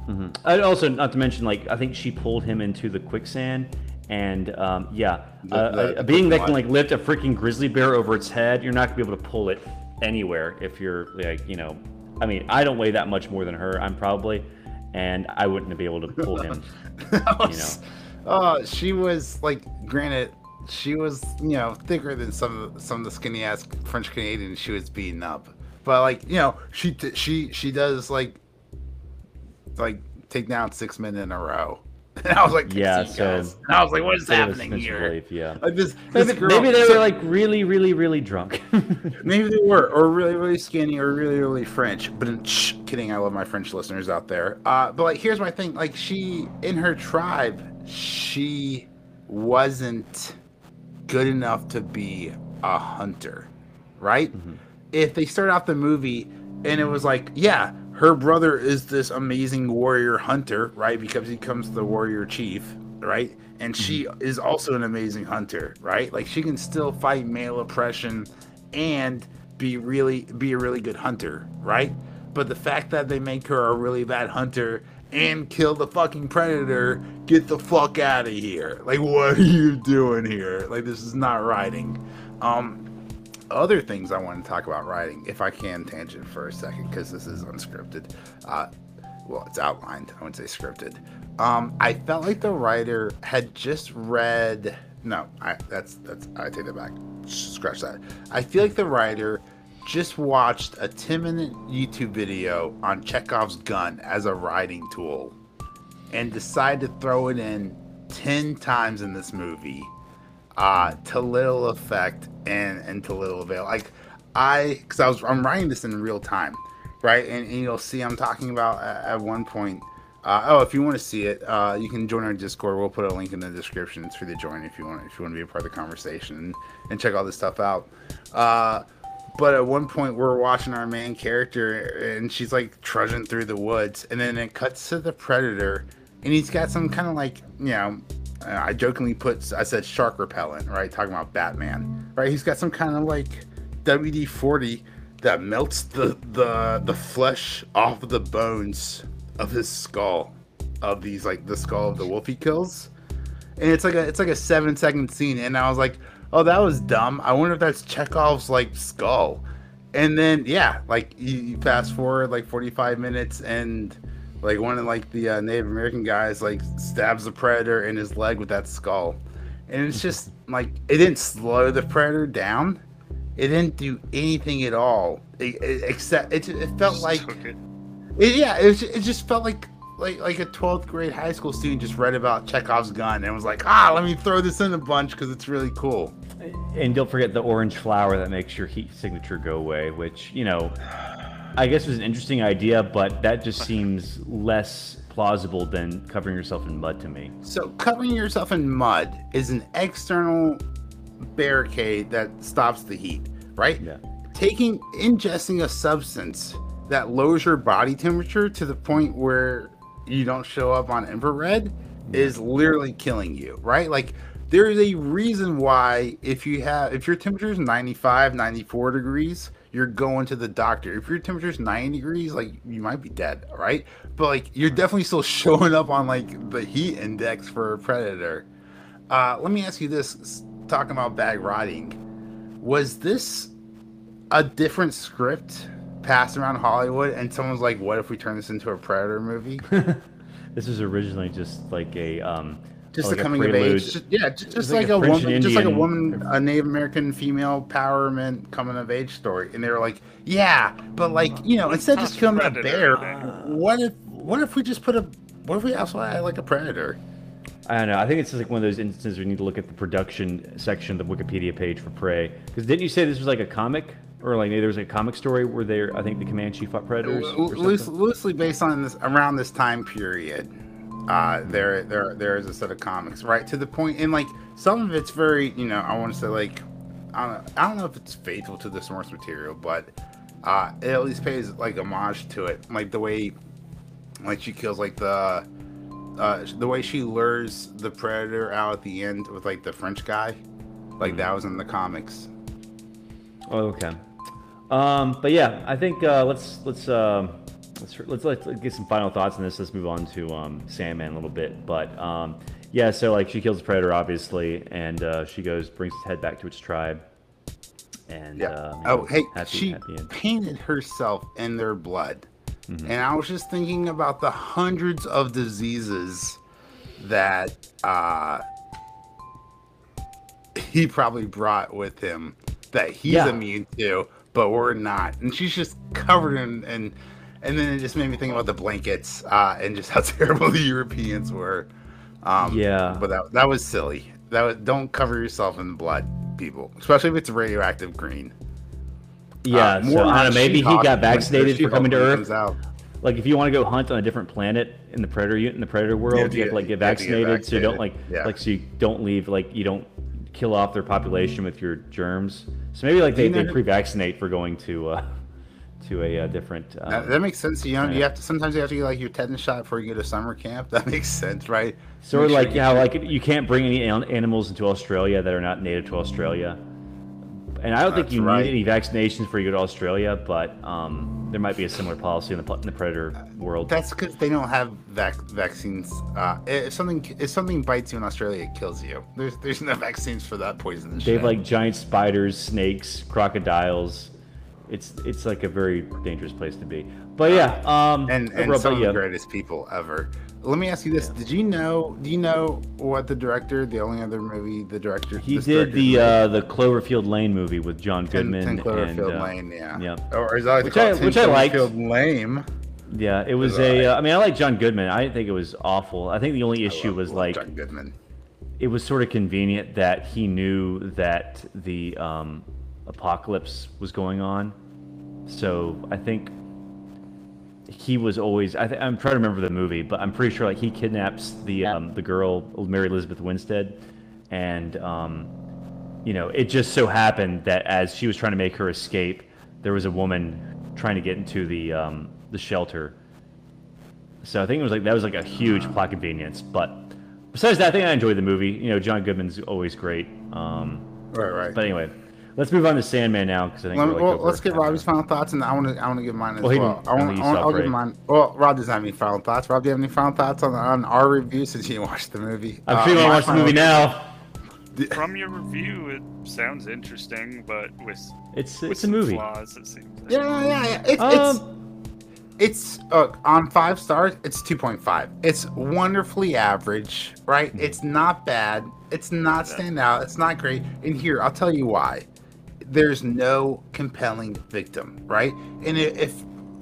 Mm-hmm. And also, not to mention, like I think she pulled him into the quicksand, and um, yeah, the, uh, the, a, a being that can like lift a freaking grizzly bear over its head, you're not gonna be able to pull it anywhere if you're like you know. I mean, I don't weigh that much more than her. I'm probably. And I wouldn't be able to pull him. was, you know. Oh, she was like, granted, she was you know thicker than some of some of the skinny ass French Canadians she was beating up. But like you know, she t- she she does like like take down six men in a row. And I was like, yeah, so guys. And I was like, what is happening here? Belief, yeah. Like this, this maybe, girl, maybe they so, were like really, really, really drunk. Maybe they were, or really, really skinny, or really, really French. But shh, kidding, I love my French listeners out there. Uh, but like, here's my thing: like, she in her tribe, she wasn't good enough to be a hunter, right? Mm-hmm. If they start out the movie and it was like, yeah. Her brother is this amazing warrior hunter, right? Because he becomes the warrior chief, right? And she is also an amazing hunter, right? Like she can still fight male oppression and be really be a really good hunter, right? But the fact that they make her a really bad hunter and kill the fucking predator, get the fuck out of here. Like what are you doing here? Like this is not writing. Um Other things I want to talk about writing, if I can tangent for a second, because this is unscripted. Uh, well, it's outlined. I wouldn't say scripted. Um, I felt like the writer had just read. No, I, that's that's. I take that back. Scratch that. I feel like the writer just watched a ten-minute YouTube video on Chekhov's gun as a writing tool, and decided to throw it in ten times in this movie. Uh, to little effect and, and to little avail. Like I, cause I was, I'm writing this in real time, right? And, and you'll see, I'm talking about at, at one point, uh, oh, if you want to see it, uh, you can join our Discord. We'll put a link in the description. It's free to join if you want, if you want to be a part of the conversation and, and check all this stuff out. Uh, but at one point we're watching our main character and she's like trudging through the woods and then it cuts to the predator and he's got some kind of like, you know, I jokingly put, I said shark repellent, right? Talking about Batman, right? He's got some kind of like W D forty that melts the, the the flesh off of the bones of his skull, of these like the skull of the wolf he kills, and it's like a it's like a seven second scene, and I was like, oh, that was dumb. I wonder if that's Chekhov's like skull, and then yeah, like you, you fast forward like forty-five minutes and. Like one of like the uh, Native American guys like stabs the predator in his leg with that skull, and it's just like it didn't slow the predator down, it didn't do anything at all. It, it, except it, it felt just like, it. It, yeah, it, was, it just felt like like like a twelfth grade high school student just read about Chekhov's gun and was like, ah, let me throw this in a bunch because it's really cool. And don't forget the orange flower that makes your heat signature go away, which you know. I guess it was an interesting idea, but that just seems less plausible than covering yourself in mud to me. So covering yourself in mud is an external barricade that stops the heat, right? Yeah. Taking, ingesting a substance that lowers your body temperature to the point where you don't show up on infrared is literally killing you, right? Like, there is a reason why if you have if your temperature is ninety-five, ninety-four degrees, you're going to the doctor. If your temperature is ninety degrees, like, you might be dead, right? But like, you're definitely still showing up on like the heat index for Predator. Uh, let me ask you this, talking about bag rotting, was this a different script passed around Hollywood and someone's like, what if we turn this into a Predator movie? This was originally just like a um just like the coming of age, just, yeah, just, just like, like a, a woman, Indian. just like a woman, a Native American female empowerment coming of age story, and they were like, yeah, but like, you know, instead of just killing a bear, what if, what if we just put a, what if we also had like a predator? I don't know. I think it's just like one of those instances where you need to look at the production section of the Wikipedia page for Prey, because didn't you say this was like a comic? Or like maybe there was a comic story where they, I think the Comanche fought predators. Loosely, loosely based on this, around this time period, uh, there there there is a set of comics, right? To the point, and like some of it's very, you know, I want to say like, I don't know, I don't know if it's faithful to the source material, but uh, it at least pays like homage to it, like the way, like she kills like the, uh, the way she lures the predator out at the end with like the French guy, like mm-hmm. that was in the comics. Oh, okay. Um, but yeah, I think uh, let's let's, uh, let's let's let's get some final thoughts on this. Let's move on to um, Sandman a little bit. But um, yeah, so like she kills the predator, obviously, and uh, she goes brings its head back to its tribe. And yeah. uh, oh, hey, happy, she happy painted herself in their blood, mm-hmm. and I was just thinking about the hundreds of diseases that uh, he probably brought with him that he's yeah. immune to, but we're not, and she's just covered in, and and then it just made me think about the blankets uh and just how terrible the Europeans were. Um yeah, but that, that was silly. That was, don't cover yourself in blood, people, especially if it's radioactive green. Yeah, uh, so I don't know, maybe he got vaccinated for coming to Earth. Out. Like, if you want to go hunt on a different planet in the predator in the predator world, yeah, you, you have to like get vaccinated, get vaccinated. So you don't like yeah. like so you don't leave, like you don't kill off their population with your germs. So maybe like they, they pre-vaccinate for going to uh, to a uh, different. Uh, that, that makes sense. You know, you have to sometimes you have to get like your tetanus shot before you go to summer camp. That makes sense, right? Sort of like yeah, like you can't bring any animals into Australia that are not native to Australia. And I don't think you need any vaccinations before you go to Australia, but um, there might be a similar policy in the, in the predator world. That's because they don't have vac- vaccines. Uh, if something if something bites you in Australia, it kills you. There's there's no vaccines for that poison. They have like giant spiders, snakes, crocodiles. It's it's like a very dangerous place to be. But yeah, um, and, and overall, some but, yeah. of the greatest people ever. Let me ask you this: yeah. Did you know? Do you know what the director? The only other movie the director he did the movie, uh, the Cloverfield Lane movie with John Goodman. ten, ten Cloverfield and, uh, Lane, yeah. yeah. Or is that like which I, which I liked. Lame. Yeah, it was a. Uh, I mean, I like John Goodman. I didn't think it was awful. I think the only issue love, was like John Goodman. It was sort of convenient that he knew that the um, apocalypse was going on, so I think. He was always. I th- I'm trying to remember the movie, but I'm pretty sure like he kidnaps the um, the girl Mary Elizabeth Winstead, and um, you know, it just so happened that as she was trying to make her escape, there was a woman trying to get into the um, the shelter. So I think it was like that was like a huge plot convenience. But besides that, I think I enjoyed the movie. You know, John Goodman's always great. Um, right, right. But anyway. Let's move on to Sandman now, because I think. Let, like well, let's get Robbie's final thoughts, and I want to. I want to give mine as well. well. I want. I'll give mine. Well, Rob doesn't have any final thoughts. Rob, do you have any final thoughts on on our review since you watched the movie? I'm sure uh, you watched the movie now. From your review, it sounds interesting, but with it's with it's some a movie. Flaws, it seems. Like. Yeah, yeah, yeah. It's um, it's, it's uh, on five stars. It's two point five. It's wonderfully average, right? It's not bad. It's not standout. It's not great. And here, I'll tell you why. There's no compelling victim, right? And if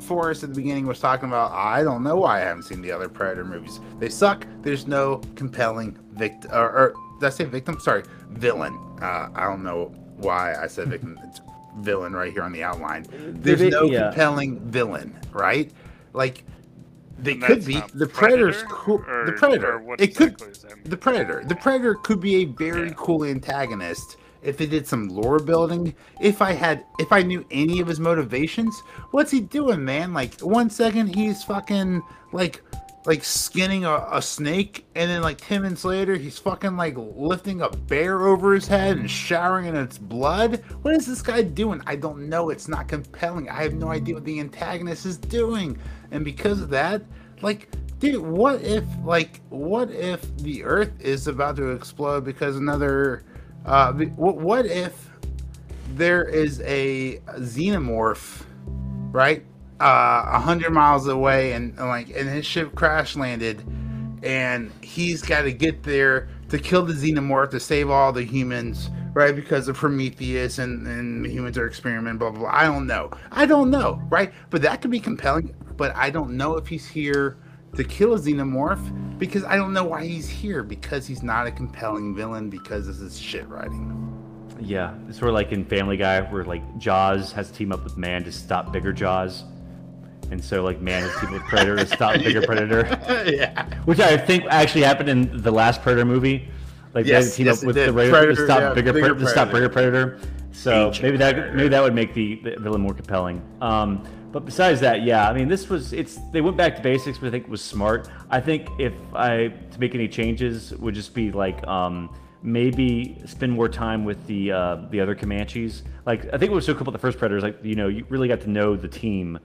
Forrest at the beginning was talking about, I don't know why I haven't seen the other Predator movies. They suck. There's no compelling victim. Or, or did I say victim? Sorry, villain. Uh, I don't know why I said victim. It's villain right here on the outline. There's no yeah. compelling villain, right? Like, they could be the Predator's cool. The Predator. It could. The Predator. The Predator could be a very yeah. cool antagonist. If it did some lore building, if I had, if I knew any of his motivations, what's he doing, man? Like, one second he's fucking like like skinning a, a snake, and then like ten minutes later he's fucking like lifting a bear over his head and showering in its blood. What is this guy doing? I don't know. It's not compelling. I have no idea what the antagonist is doing. And because of that, like, dude, what if like what if the Earth is about to explode because another uh what if there is a xenomorph, right, uh a hundred miles away, and, and like and his ship crash landed, and he's got to get there to kill the xenomorph to save all the humans, right, because of Prometheus and and the humans are experimenting, blah, blah, blah. I don't know. I don't know, right? But that could be compelling. But I don't know if he's here to kill a xenomorph, because I don't know why he's here, because he's not a compelling villain, because this is shit writing. Yeah, it's sort of like in Family Guy where like Jaws has to team up with Man to stop bigger Jaws. And so, like, Man has teamed with Predator to stop bigger yeah. Predator. Yeah. Which I think actually happened in the last Predator movie. Like, yes, they teamed yes, up with the Predator to stop, yeah, bigger, bigger Predator. to stop bigger Predator. So Ancient maybe that Predator. maybe that would make the, the villain more compelling. Um, but besides that, yeah, I mean, this was it's they went back to basics, but I think it was smart. I think if I to make any changes would just be like um, maybe spend more time with the uh, the other Comanches. Like, I think what was so cool about the first Predator is, like, you know, you really got to know the team.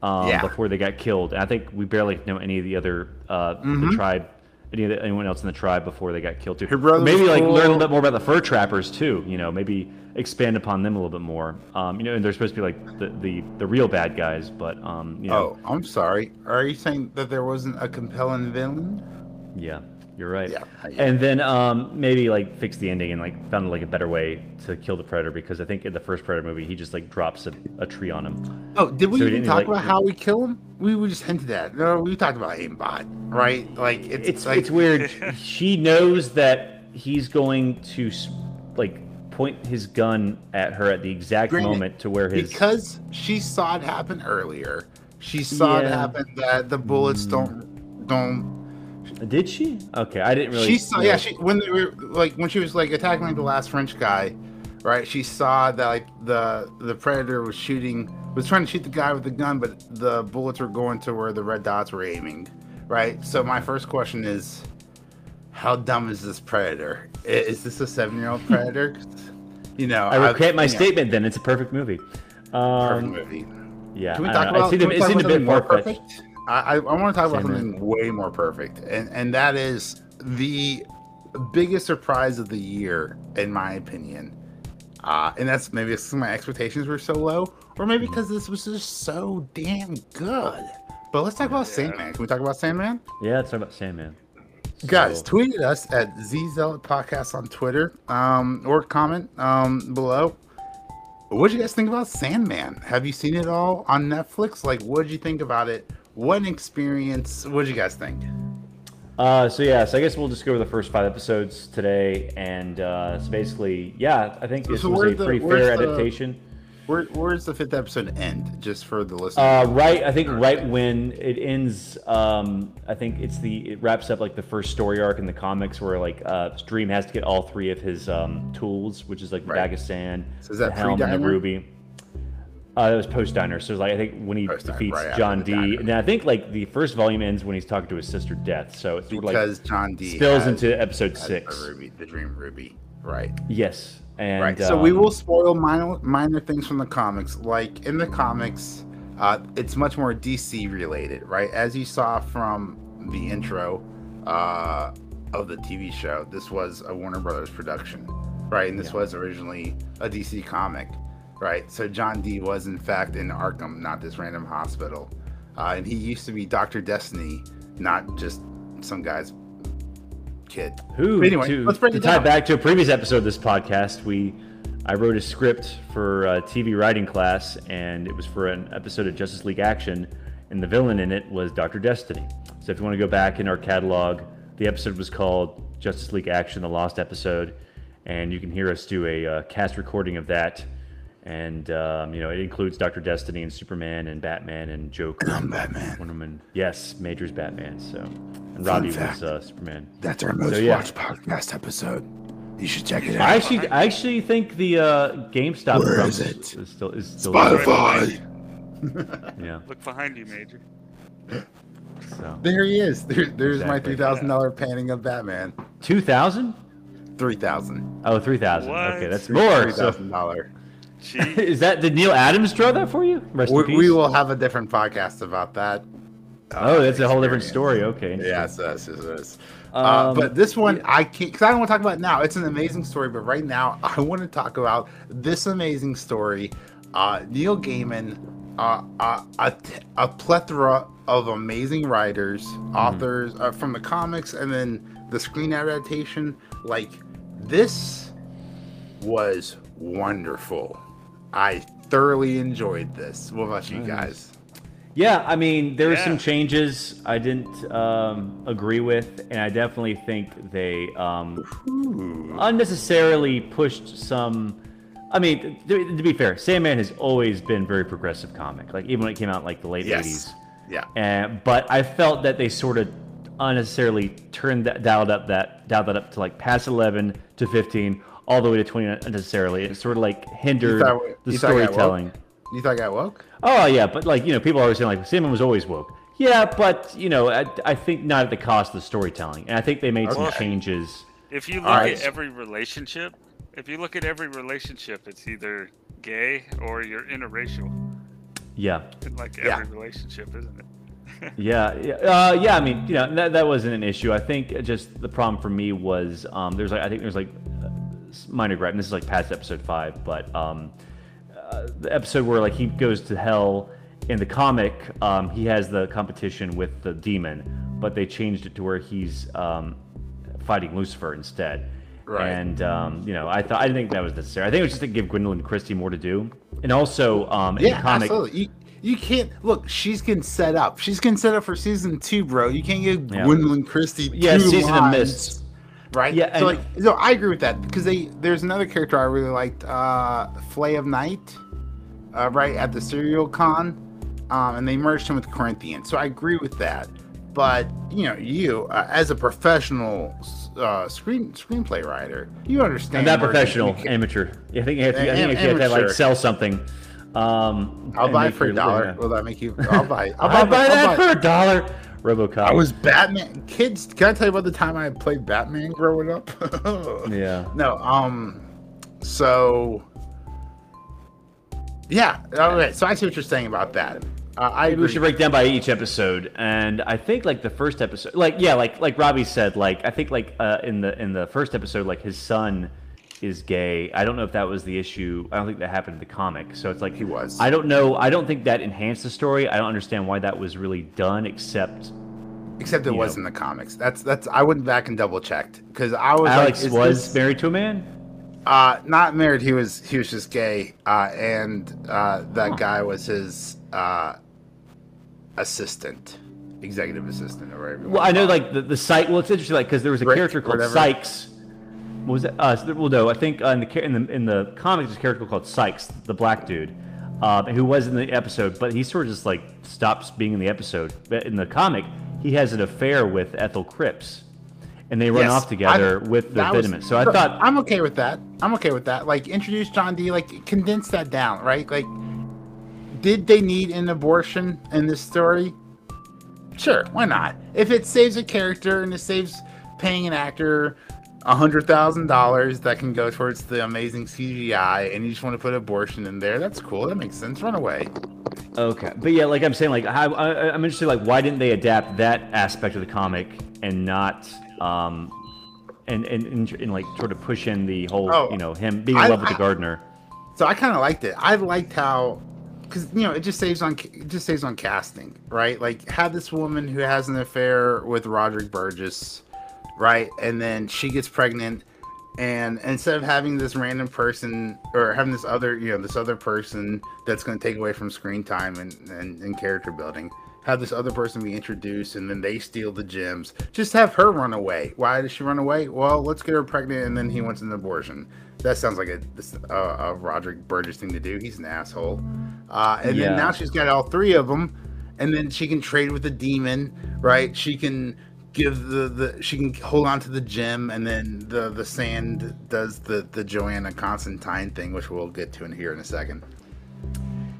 Um, yeah. Before they got killed, and I think we barely know any of the other uh, mm-hmm. the tribe, any of the, anyone else in the tribe before they got killed too. Maybe like cool. learn a little bit more about the fur trappers too. You know, maybe expand upon them a little bit more. Um, you know, and they're supposed to be like the the, the real bad guys, but um, you know. Oh, I'm sorry. Are you saying that there wasn't a compelling villain? Yeah, you're right. Yeah. And then um, maybe like fix the ending and like found like a better way to kill the Predator, because I think in the first Predator movie he just like drops a, a tree on him. Oh, did we so even talk like, about how we kill him? We we just hinted at. No, we talked about aimbot, right? Like it's it's, like... it's weird. She knows that he's going to like point his gun at her at the exact Granted, moment to where his because she saw it happen earlier. She saw yeah. it happen that the bullets mm. don't don't. Did she? Okay, I didn't really. She saw, yeah. She when they were like when she was like attacking like, the last French guy, right? She saw that like the the Predator was shooting, was trying to shoot the guy with the gun, but the bullets were going to where the red dots were aiming, right? So my first question is, how dumb is this Predator? Is this a seven-year-old Predator? You know, I recant my statement. Know. Then it's a perfect movie. Um, perfect movie. Yeah. Can we talk about? It seemed a bit more perfect. perfect? I, I want to talk about Same something right. way more perfect, and and that is the biggest surprise of the year, in my opinion. Uh, and that's maybe because my expectations were so low, or maybe because this was just so damn good. But let's talk about yeah. Sandman. Can we talk about Sandman? Yeah, let's talk about Sandman. So... Guys, tweet at us at Z Zealot Podcast on Twitter, um, or comment um, below. What did you guys think about Sandman? Have you seen it all on Netflix? Like, what did you think about it? What an experience. What did you guys think? Uh, so, yeah, so I guess we'll just go over the first five episodes today. And uh, so basically, yeah, I think this so was a the, pretty fair the, adaptation. Where Where's the fifth episode end, just for the listeners? Uh, right, I think right when it ends, um, I think it's the it wraps up like the first story arc in the comics where like uh, Stream has to get all three of his um, tools, which is like the right. bag of sand, so is that the helm, and the ruby. Uh, that was post Diner. So like I think when he defeats right John D, diner. and I think like the first volume ends when he's talking to his sister Death. So it's because like John D spills has, into episode six. Ruby, the Dream Ruby, right? Yes, and right. So um, we will spoil minor minor things from the comics. Like in the comics, uh, it's much more D C related, right? As you saw from the intro uh, of the T V show, this was a Warner Brothers production, right? And this yeah. was originally a D C comic. Right, so John D was in fact in Arkham, not this random hospital, uh, and he used to be Doctor Destiny, not just some guy's kid. Who? But anyway, to, let's bring to it tie down. back to a previous episode of this podcast. We, I wrote a script for a T V writing class, and it was for an episode of Justice League Action, and the villain in it was Doctor Destiny. So if you want to go back in our catalog, the episode was called Justice League Action: The Lost Episode, and you can hear us do a uh, cast recording of that. And, um, you know, it includes Doctor Destiny and Superman and Batman and Joker. I'm Batman. Wonder Woman. Yes, Major's Batman. So, and Robbie fact, was uh, Superman. That's our most so, yeah. watched podcast episode. You should check it out. I actually, I actually think the uh, GameStop Where is it? Is still, is still Spotify. yeah. Look behind you, Major. So there he is. There, there's exactly. my three thousand dollar painting of Batman. Two thousand? Three thousand. Oh, three thousand. Okay, that's more. Three thousand dollar. Is that did Neil Adams draw that for you? Rest we, in peace. We will have a different podcast about that. Oh, that's experience. a whole different story. Okay. Yeah, so this is. Um, uh, but this one, I can't, because I don't want to talk about it now. It's an amazing story, but right now, I want to talk about this amazing story. Uh, Neil Gaiman, uh, uh, a, a plethora of amazing writers, mm-hmm. authors uh, from the comics, and then the screen adaptation. Like, this was wonderful. I thoroughly enjoyed this. What about you guys? Yeah, I mean, there were yeah. some changes I didn't um, agree with, and I definitely think they um, unnecessarily pushed some. I mean, th- to be fair, Sandman has always been very progressive comic, like even when it came out in, like the late yes. eighties. Yeah. And but I felt that they sort of unnecessarily turned that dialed up that dialed that up to like past eleven to fifteen, all the way to twenty unnecessarily. It sort of like hindered thought, the storytelling. You thought I got woke? Oh, yeah, but, like, you know, people are always saying, like, Sandman was always woke. Yeah, but, you know, I, I think not at the cost of the storytelling. And I think they made okay. some changes. If you look right. at every relationship, if you look at every relationship, it's either gay or you're interracial. Yeah. In, like, every yeah. relationship, isn't it? yeah. Yeah, uh, yeah. I mean, you know, that, that wasn't an issue. I think just the problem for me was um, there's, like, I think there's, like, minor gripe. And this is, like, past episode five, but... Um, Uh, the episode where like he goes to hell in the comic, um, he has the competition with the demon, but they changed it to where he's um, fighting Lucifer instead. Right. And um, you know, I thought I didn't think that was necessary. I think it was just to give Gwendolyn Christie more to do, and also um, in yeah, the comic, absolutely. You, you can't look. She's getting set up. She's getting set up for season two, bro. You can't give yeah. Gwendolyn Christie. Yeah, two season lines. of mist. Right. Yeah. So like, so I agree with that because they there's another character I really liked, uh, Flay of Night, uh, right at the Serial Con, um, and they merged him with Corinthian. So I agree with that. But you know, you uh, as a professional uh, screen screenplay writer, you understand. I'm not professional, amateur. I think you have to, I think you have to like sell something. Um, I'll buy it for a dollar. Will that make you? I'll buy. I'll, I'll buy, buy that I'll buy. for a dollar. RoboCop. I was Batman. Kids, can I tell you about the time I played Batman growing up? yeah. No, um, so, yeah. All right. So I see what you're saying about that. Uh, I agree. We should break down by each episode. And I think, like, the first episode, like, yeah, like, like Robbie said, like, I think, like, uh, in the, in the first episode, like, his son is gay. I don't know if that was the issue. I don't think that happened in the comic. So it's like he was. I don't know. I don't think that enhanced the story. I don't understand why that was really done, except except it was know. in the comics. That's that's. I went back and double checked because I was. Alex like, was this... married to a man. Uh, not married. He was. He was just gay, uh, and uh, that huh. guy was his uh, assistant, executive assistant, or whatever. Well, I know, like the the site. Well, it's interesting, like because there was a Rick, character called whatever. Sykes. What was that? Uh, so there, well, no, I think uh, in the in the in the comics, there's a character called Sykes, the black dude, uh, who was in the episode, but he sort of just like stops being in the episode. But in the comic, he has an affair with Ethel Cripps, and they run yes, off together I, with the Venomous. So I thought I'm okay with that. I'm okay with that. Like introduce John D. Like condense that down, right? Like, did they need an abortion in this story? Sure, why not? If it saves a character and it saves paying an actor a hundred thousand dollars that can go towards the amazing C G I, and you just want to put abortion in there. That's cool. That makes sense. Run away. Okay, but yeah, like I'm saying, like I, I, I'm interested. Like, why didn't they adapt that aspect of the comic and not, um, and and, and, and like sort of push in the whole, oh, you know, him being in I, love with I, the gardener. So I kind of liked it. I liked how, because you know, it just saves on it just saves on casting, right? Like, had this woman who has an affair with Roderick Burgess. Right, and then she gets pregnant, and instead of having this random person or having this other, you know, this other person that's going to take away from screen time and, and, and character building, have this other person be introduced, and then they steal the gems. Just have her run away. Why does she run away? Well, let's get her pregnant, and then he wants an abortion. That sounds like a a, a Roderick Burgess thing to do. He's an asshole. Uh, and yeah. then now she's got all three of them, and then she can trade with the demon. Right, she can. Give the, the she can hold on to the gem, and then the the sand does the the Joanna Constantine thing, which we'll get to in here in a second.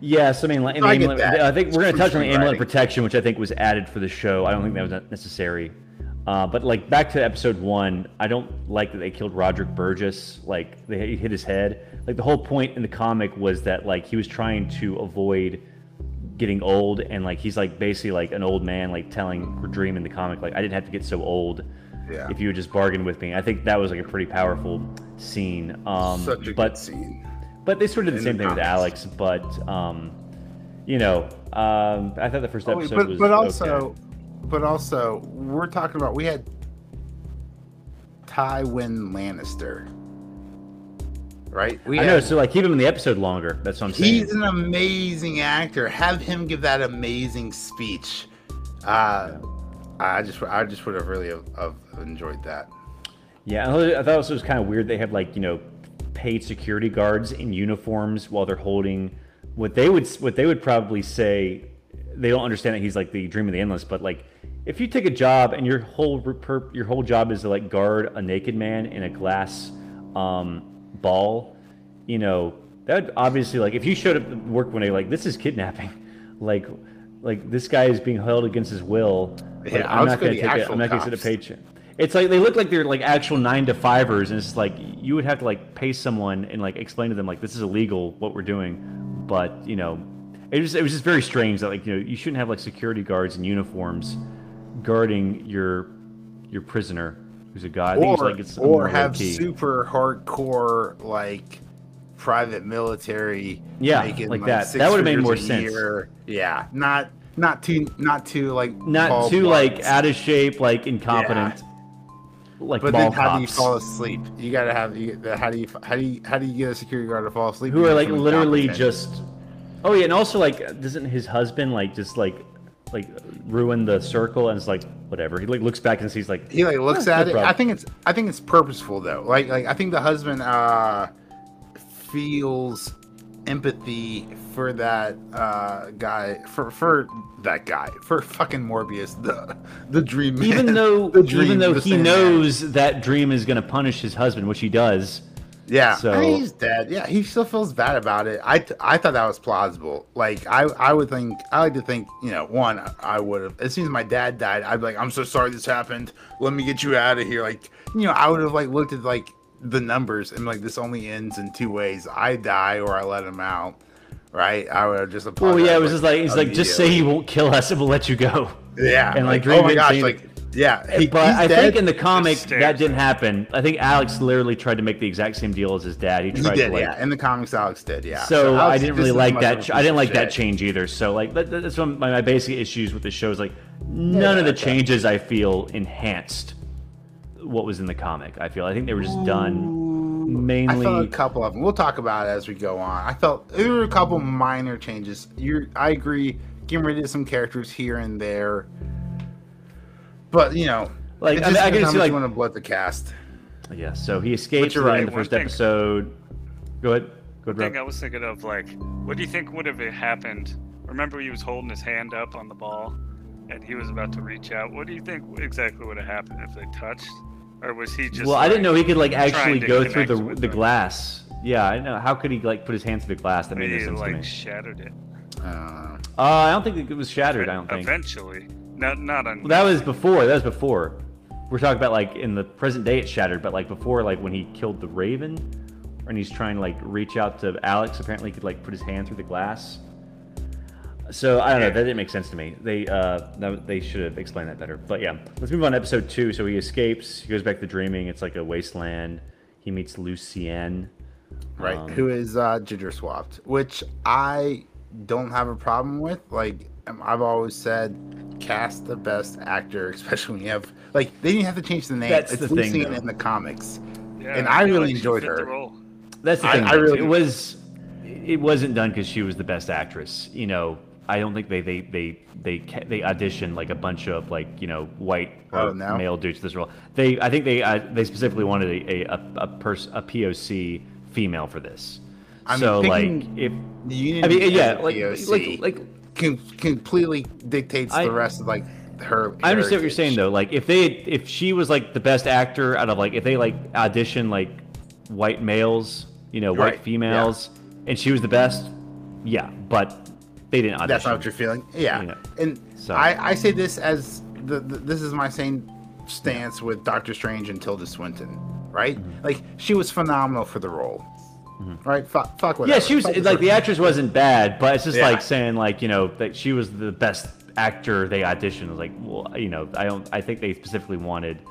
Yes, I mean, in the I, aim limit, I think we're going to touch on the aim limit protection, which I think was added for the show. I don't think that was necessary. Uh, but like back to episode one, I don't like that they killed Roderick Burgess. Like they hit his head. Like the whole point in the comic was that like he was trying to avoid getting old, and like he's like basically like an old man, like telling Dream in the comic, like I didn't have to get so old. Yeah. If you would just bargain with me. I think that was like a pretty powerful scene. Um, Such a but, good scene. But they sort of did the same thing with Alex, but, um, you know, um, I thought the first episode oh, but, was but also, okay. But also, we're talking about, we had Tywin Lannister, right? We I had, know, so like keep him in the episode longer. That's what I'm saying. He's an amazing actor. Have him give that amazing speech. Uh, I just I just would have really have, have enjoyed that. Yeah, I thought it was kind of weird. They have like, you know, paid security guards in uniforms while they're holding what they would what they would probably say. They don't understand that he's like the Dream of the Endless, but like if you take a job and your whole perp, your whole job is to like guard a naked man in a glass um, ball, you know, that would obviously like if you showed up to work one day like this is kidnapping, like like this guy is being held against his will. Like, yeah, I'm not going to take it. I'm not going to get a paycheck. It's like they look like they're like actual nine to fivers, and it's like you would have to like pay someone and like explain to them like this is illegal what we're doing, but you know, it was it was just very strange that like you know you shouldn't have like security guards in uniforms guarding your your prisoner who's a guy. I think or it's, like, it's or have key. super hardcore like private military. Yeah, making, like, like that. That would have made more sense. Year. Yeah, not not too not too like not too blocks. like out of shape like incompetent. Yeah. Like but then, how cops. do you fall asleep? You gotta have you, how do you how do you how do you get a security guard to fall asleep? Who are like literally just oh yeah, and also like doesn't his husband like just like like ruin the circle and it's like whatever he like looks back and sees like he like looks oh, at no it. Problem. I think it's I think it's purposeful though. Like like I think the husband uh, feels empathy for that uh, guy for for that guy for fucking Morbius the the dream man. Even though dream, even though he knows man. that Dream is gonna punish his husband, which he does. Yeah, so I mean, he's dead. Yeah, he still feels bad about it. I th- I thought that was plausible. Like I I would think I like to think you know one I would have as soon as my dad died I'd be like I'm so sorry this happened. Let me get you out of here. Like you know I would have like looked at like. the numbers and like this only ends in two ways: I die or I let him out, right? I would have just apologize. Well, yeah, it was just like he's like, just say he won't kill us and we'll let you go. Yeah, and like, like oh my gosh, saying, like yeah. He, but I dead. think in the comic that didn't happen. I think Alex literally tried to make the exact same deal as his dad. He tried he did, to like, yeah. In the comics, Alex did, yeah. So, so I didn't really like that. I didn't like shit. that change either. So like that's one of my, my basic issues with the show is like none yeah, of the okay. changes I feel enhanced what was in the comic. I feel I think they were just done mainly. I felt a couple of them. We'll talk about it as we go on. I felt there were a couple minor changes. You're, I agree, getting rid of some characters here and there, but you know, like I, mean, I can see like want to blood the cast. Yeah, so he escapes in right, the first thing, episode. Go ahead. Go ahead. Thing I was thinking of like, what do you think would have happened? Remember, he was holding his hand up on the ball, and he was about to reach out. What do you think exactly would have happened if they touched? Or was he just? Well, like, I didn't know he could like actually go through the the them. glass. Yeah, I know. How could he like put his hands through the glass? That made no sense like, to me. He like shattered it. Uh, uh, I don't think it was shattered. I don't think. Eventually, not not on. Well, that was before. That was before. We're talking about like in the present day, it's shattered. But like before, like when he killed the Raven, and he's trying to like reach out to Alex. Apparently, he could like put his hand through the glass. So I don't know. That didn't make sense to me. They uh, that, they should have explained that better. But yeah, let's move on to episode two. So he escapes. He goes back to dreaming. It's like a wasteland. He meets Lucien, right? Um, who is uh, ginger swapped, which I don't have a problem with. Like I've always said, cast the best actor, especially when you have like they didn't have to change the name. That's it's the Lucien thing, in the comics, yeah, and I, I really like enjoyed her. The That's the thing. I, I really it was it wasn't done because she was the best actress, you know. I don't think they they they they they auditioned like a bunch of like you know white or oh, no. male dudes for this role. They I think they uh, they specifically wanted a a a, pers- a P O C female for this. I'm so like if you I mean yeah like, P O C like like com- completely dictates I, the rest of like her. I understand heritage. what you're saying though. Like if they if she was like the best actor out of like if they like auditioned like white males you know you're white right. females yeah. and she was the best. Yeah, but they didn't audition. That's not what you're feeling. Yeah, you know. And so I, I say this as the, the this is my same stance with Doctor Strange and Tilda Swinton, right? Mm-hmm. Like she was phenomenal for the role. Mm-hmm. Right? Fuck, fuck whatever. Yeah, she was fuck like the actress wasn't bad, but it's just yeah. like saying like you know that she was the best actor they auditioned. Like, well, you know, I don't. I think they specifically wanted,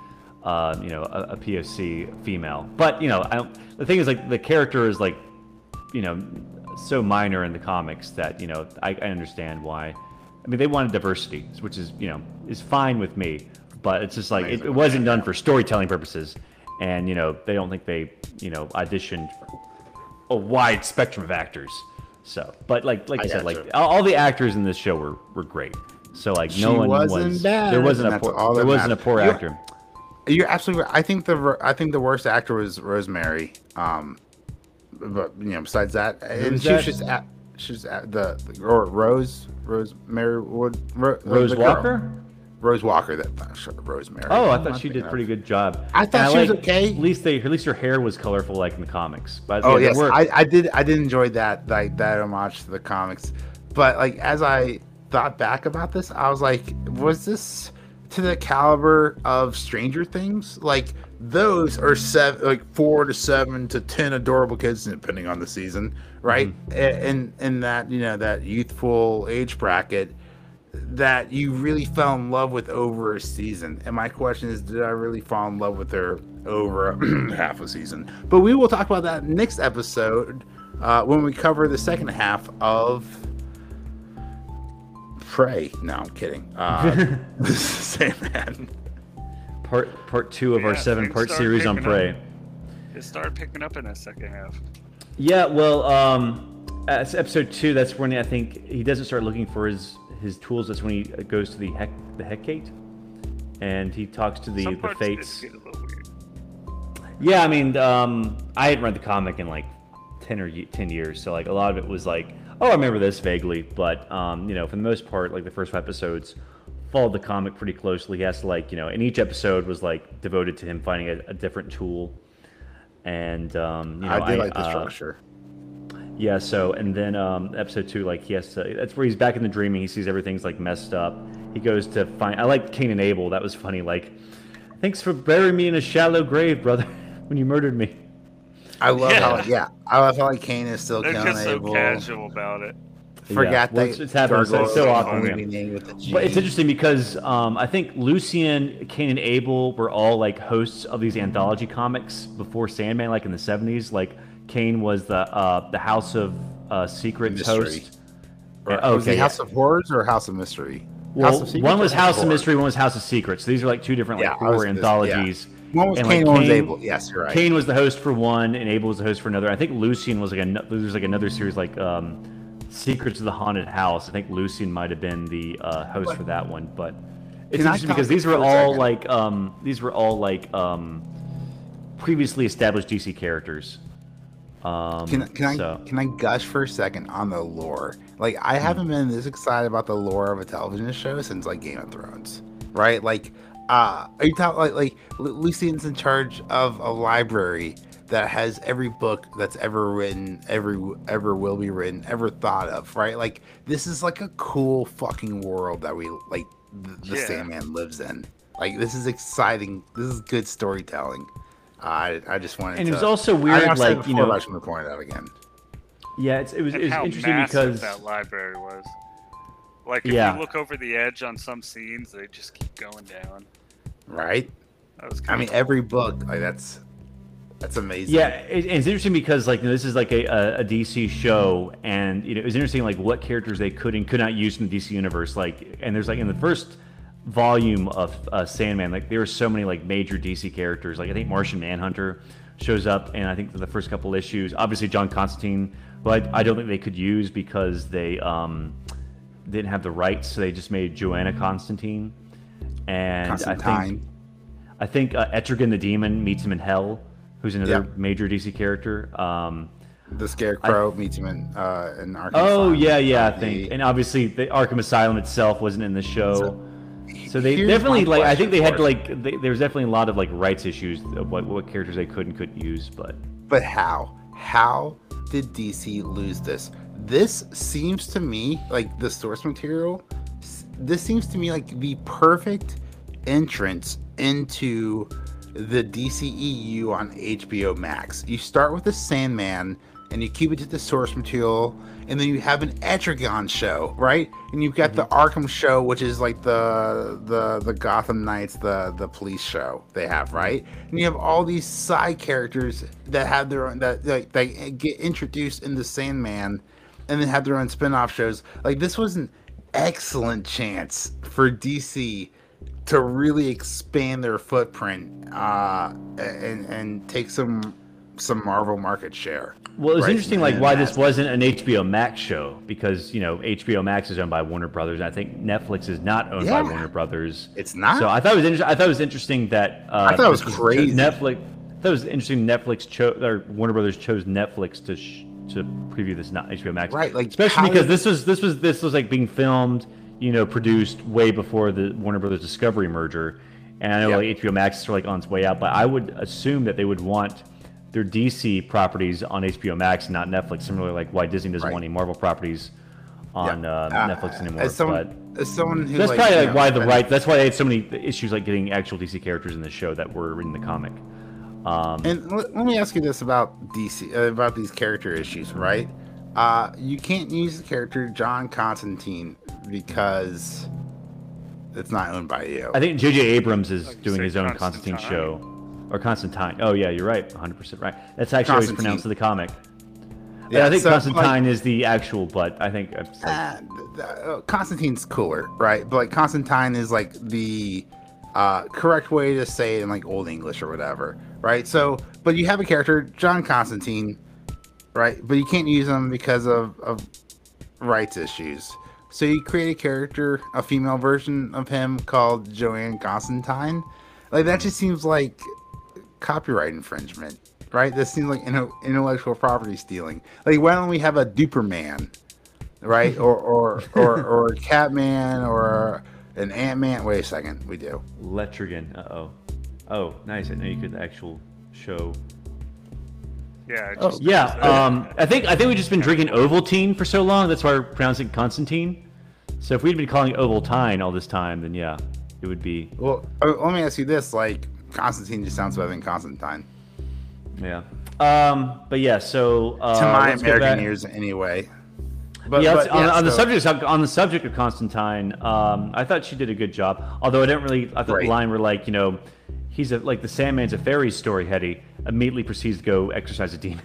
uh, you know, a, a P O C female. But you know, I don't, the thing is like the character is like, you know, so minor in the comics that you know I, I understand why. I mean, they wanted diversity, which is you know is fine with me. But it's just like it, it wasn't done for storytelling purposes, and you know they don't think they you know auditioned a wide spectrum of actors. So, but like, like I, I said, like you. all the actors in this show were, were great. So like, she no one wasn't was bad. There wasn't a poor, there wasn't matters. a poor actor. You're, you're absolutely right. I think the I think the worst actor was Rosemary. Um, but you know, besides that, and Who's she that? was just at, she was at the, the or Rose Rosemary Wood Ro, Rose Walker. Girl. Rose Walker, that Rosemary. Oh, I thought she did a pretty good job. I thought she was okay. At least they, at least her hair was colorful, like in the comics. But oh yes, I, I did. I did enjoy that, like that homage to the comics. But like as I thought back about this, I was like, was this to the caliber of Stranger Things? Like those are seven, like four to seven to ten adorable kids, depending on the season, right? Mm-hmm. And and that you know that youthful age bracket that you really fell in love with over a season. And my question is, did I really fall in love with her over half a season? But we will talk about that next episode uh, when we cover the second half of Prey. No, I'm kidding. Uh, Sandman. Part part two of yeah, our seven-part series on Prey. It started picking up in that second half. Yeah, well, um, episode two, that's when I think he doesn't start looking for his his tools. That's when he goes to the heck the Hecate, and he talks to the, the fates. Yeah, I mean, um, I hadn't read the comic in like ten or ten years, so like a lot of it was like, oh, I remember this vaguely, but um, you know, for the most part, like the first five episodes followed the comic pretty closely. He has to like, you know, and each episode was like devoted to him finding a, a different tool. And um, you know, I did I, like the structure. Uh, Yeah, so, and then um, episode two, like, he has to, that's where he's back in the dreaming. He sees everything's, like, messed up. He goes to find, I like Cain and Abel. That was funny. Like, thanks for burying me in a shallow grave, brother, when you murdered me. I love yeah. how, like, yeah, I love how, like, Cain is still Cain and Abel. They're just so casual about it. Forgot yeah. that. It's happened so, so often. Yeah. But it's interesting because um, I think Lucien, Cain and Abel were all, like, hosts of these anthology comics before Sandman, like, in the seventies, like, Cain was the uh, the House of uh, Secrets host. Or, oh, okay. Was it House of Horrors or House of Mystery? Well, House of Secrets, one was House, House of, of Mystery, one was House of Secrets. So these are like two different like yeah, horror was, anthologies. Yeah. One was and, Cain, like, one was Abel. Yes, you're right. Cain was the host for one, and Abel was the host for another. I think Lucien was like an, there was like another series like um, Secrets of the Haunted House. I think Lucien might have been the uh, host but, for that one. But it's interesting because these were all second. like um, these were all like um, previously established D C characters. Um, can can so. I can I gush for a second on the lore? Like I mm. haven't been this excited about the lore of a television show since like Game of Thrones, right? Like, uh, are you talking like like Lucien's in charge of a library that has every book that's ever written, every ever will be written, ever thought of, right? Like this is like a cool fucking world that we like the, the yeah. Sandman lives in. Like this is exciting. This is good storytelling. I I just wanted. And to, it was also weird, I like you know. I should point out again. Yeah, it's, it was, it was how interesting because that library was. Like if yeah. you look over the edge on some scenes, they just keep going down. Right. That was I mean, cool. every book like that's that's amazing. Yeah, it, it's interesting because like you know, this is like a, a, a D C show, and you know it was interesting like what characters they could and could not use from the D C universe. Like, and there's like in the first volume of uh, Sandman, like there were so many like major D C characters. Like I think Martian Manhunter shows up, and I think for the first couple issues, obviously John Constantine, but I don't think they could use because they um, didn't have the rights, so they just made Joanna Constantine. And Constantine. I think I think uh, Etrigan the Demon meets him in Hell, who's another yeah. major D C character. Um, the Scarecrow I, meets him in, uh, in Arkham. Oh Asylum. yeah, yeah, I think. And obviously, the Arkham Asylum itself wasn't in the show. So, So they Here's definitely like I think they had to like they, there was definitely a lot of like rights issues of what what characters they could and couldn't use, but but how how did D C lose this? this seems to me, like the source material, this seems to me like the perfect entrance into the D C E U on H B O Max. You start with the Sandman, and you keep it to the source material, and then you have an Etrigan show, right? And you've got mm-hmm. the Arkham show, which is like the the the Gotham Knights, the the police show they have, right? And you have all these side characters that have their own, that like they get introduced in the Sandman, and then have their own spin-off shows. Like, this was an excellent chance for D C to really expand their footprint uh, and and take some. some Marvel market share. Well, it was right? interesting, like, and why this wasn't an H B O Max show, because, you know, H B O Max is owned by Warner Brothers, and I think Netflix is not owned yeah. by Warner Brothers. It's not. So I thought it was interesting. I thought it was interesting that uh, I thought it was crazy. Netflix. I thought it was interesting. Netflix chose, or Warner Brothers chose Netflix to sh- to preview this, not H B O Max. Right. Like, especially because this was this was this was like being filmed, you know, produced way before the Warner Brothers Discovery merger, and I know yep. like H B O Max is sort of like on its way out, but I would assume that they would want their D C properties on H B O Max, not Netflix. Similarly, like why Disney doesn't right. want any Marvel properties on yeah. uh, Netflix anymore. As someone, but as someone who that's like, probably like know, why the right. That's why they had so many issues, like getting actual D C characters in the show that were in the comic. Um, and let, let me ask you this about D C, uh, about these character issues, right? Uh, you can't use the character John Constantine because it's not owned by you. I think J J Abrams is like doing his own Constantine, Constantine show. Or Constantine. Oh, yeah, you're right. one hundred percent right. That's actually how it's pronounced in the comic. Yeah, I think so, Constantine like, is the actual, but I think... Like, uh, Constantine's cooler, right? But, like, Constantine is, like, the uh, correct way to say it in, like, Old English or whatever, right? So, but you have a character, John Constantine, right? But you can't use him because of, of rights issues. So you create a character, a female version of him called Joanna Constantine. Like, that just seems like... copyright infringement, right? This seems like intellectual property stealing. Like, why don't we have a Duperman, right? Or or or or Catman or an Ant-Man? Wait a second, we do. Etrigan. Uh oh. Oh, nice. I know you could actual show. Yeah. Just, oh, yeah. Um, I think I think we've just been drinking Ovaltine for so long. That's why we're pronouncing Constantine. So if we'd been calling it Ovaltine all this time, then yeah, it would be. Well, let me ask you this, like. Constantine just sounds better than Constantine. Yeah. Um, but yeah, so uh, to my American ears, anyway. But, yeah, but, on, yeah, on so. the subject of, on the subject of Constantine, um, I thought she did a good job. Although I didn't really, I thought right. the line where like you know, he's a, like the Sandman's a fairy story. Hetty immediately proceeds to go exorcise a demon.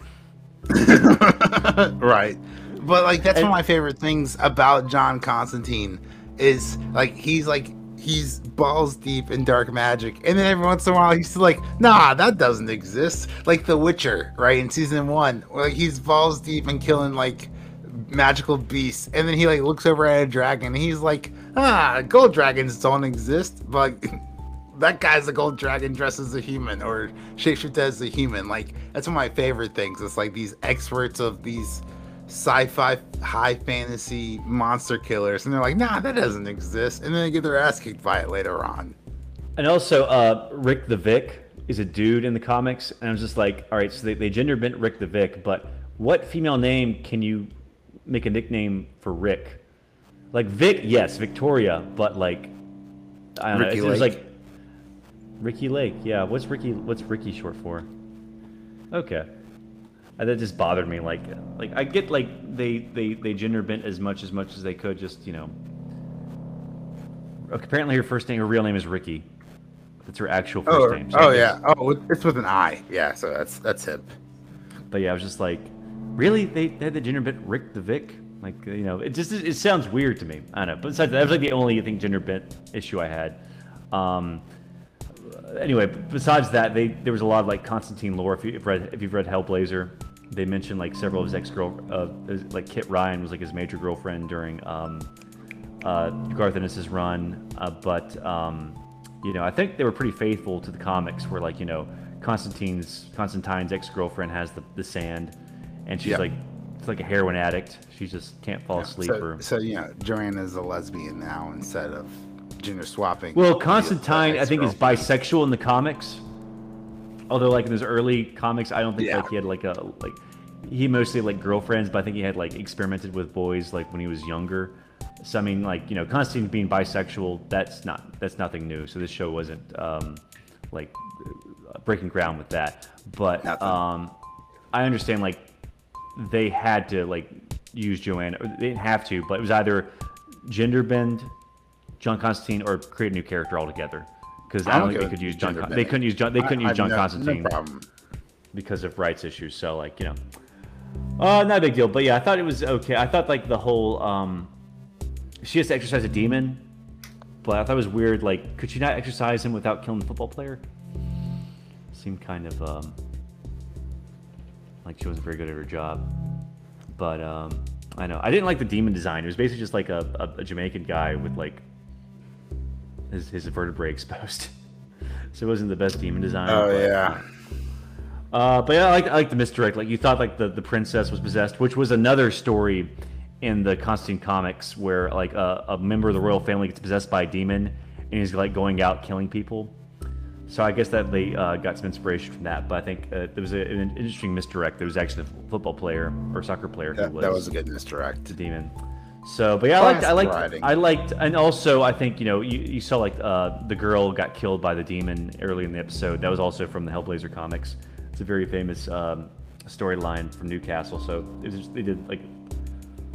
Right, but like that's and, one of my favorite things about John Constantine is like he's like. He's balls deep in dark magic, and then every once in a while he's like, "Nah, that doesn't exist." Like The Witcher, right in season one, where like he's balls deep in killing like magical beasts, and then he like looks over at a dragon, and he's like, "Ah, gold dragons don't exist." But like, that guy's a gold dragon dressed as a human, or shapeshifted as a human. Like that's one of my favorite things. It's like these experts of these sci-fi high fantasy monster killers, and they're like, nah, that doesn't exist, and then they get their ass kicked by it later on. And also uh Rick the Vic is a dude in the comics, and I was just like, all right, so they, they gender bent Rick the Vic, but what female name can you make a nickname for Rick? Like Vic, yes, Victoria, but like I don't Ricky know it was like Ricky Lake. Yeah, what's Ricky what's Ricky short for? Okay. And that just bothered me. Like, like I get like they, they, they gender bent as much as much as they could. Just you know, apparently her first name, her real name is Ricky. That's her actual first oh, name. So oh yeah. Oh, it's with an I. Yeah. So that's that's hip. But yeah, I was just like, really? They, they had the gender bent Rick the Vic? Like you know, it just it sounds weird to me. I don't know. But besides that, that was like the only I think gender bent issue I had. Um, Anyway, besides that, they there was a lot of like Constantine lore. If you've read if you've read Hellblazer, they mentioned like several of his ex-girl, uh, like Kit Ryan was like his major girlfriend during um, uh, Garth Ennis's run. Uh, but um, you know, I think they were pretty faithful to the comics, where like you know, Constantine's Constantine's ex-girlfriend has the, the sand, and she's yeah. like it's like a heroin addict. She just can't fall yeah. asleep. So, or... so you know, Joanna's a lesbian now instead of. Gender swapping. Well, Constantine, I think, is bisexual in the comics. Although, like in those early comics, I don't think yeah. like he had like a like he mostly like girlfriends, but I think he had like experimented with boys like when he was younger. So I mean, like, you know, Constantine being bisexual, that's not that's nothing new. So this show wasn't um, like breaking ground with that. But um, I understand like they had to like use Joanna. Or they didn't have to, but it was either gender bend John Constantine or create a new character altogether. Because I, I don't think they could use John. Con- they couldn't use John. They couldn't I, use I've John no, Constantine no problem. because of rights issues. So like, you know, uh, not a big deal. But yeah, I thought it was okay. I thought like the whole. Um, She has to exercise a demon, but I thought it was weird. Like, could she not exercise him without killing the football player? Seemed kind of um, like she wasn't very good at her job. But um, I know I didn't like the demon design. It was basically just like a, a, a Jamaican guy with like his his vertebrae exposed. So it wasn't the best demon design. Oh but, yeah. Uh, but yeah, I like I like the misdirect. Like you thought like the, the princess was possessed, which was another story in the Constantine comics where like a, a member of the royal family gets possessed by a demon and he's like going out killing people. So I guess that they uh, got some inspiration from that, but I think uh, there was a, an interesting misdirect. There was actually a football player or soccer player who that, was, that was a good misdirect. The demon. So, but yeah, I liked, I liked, riding. I liked, and also I think, you know, you, you saw like uh, the girl got killed by the demon early in the episode. That was also from the Hellblazer comics. It's a very famous um, storyline from Newcastle. So it was just, they did like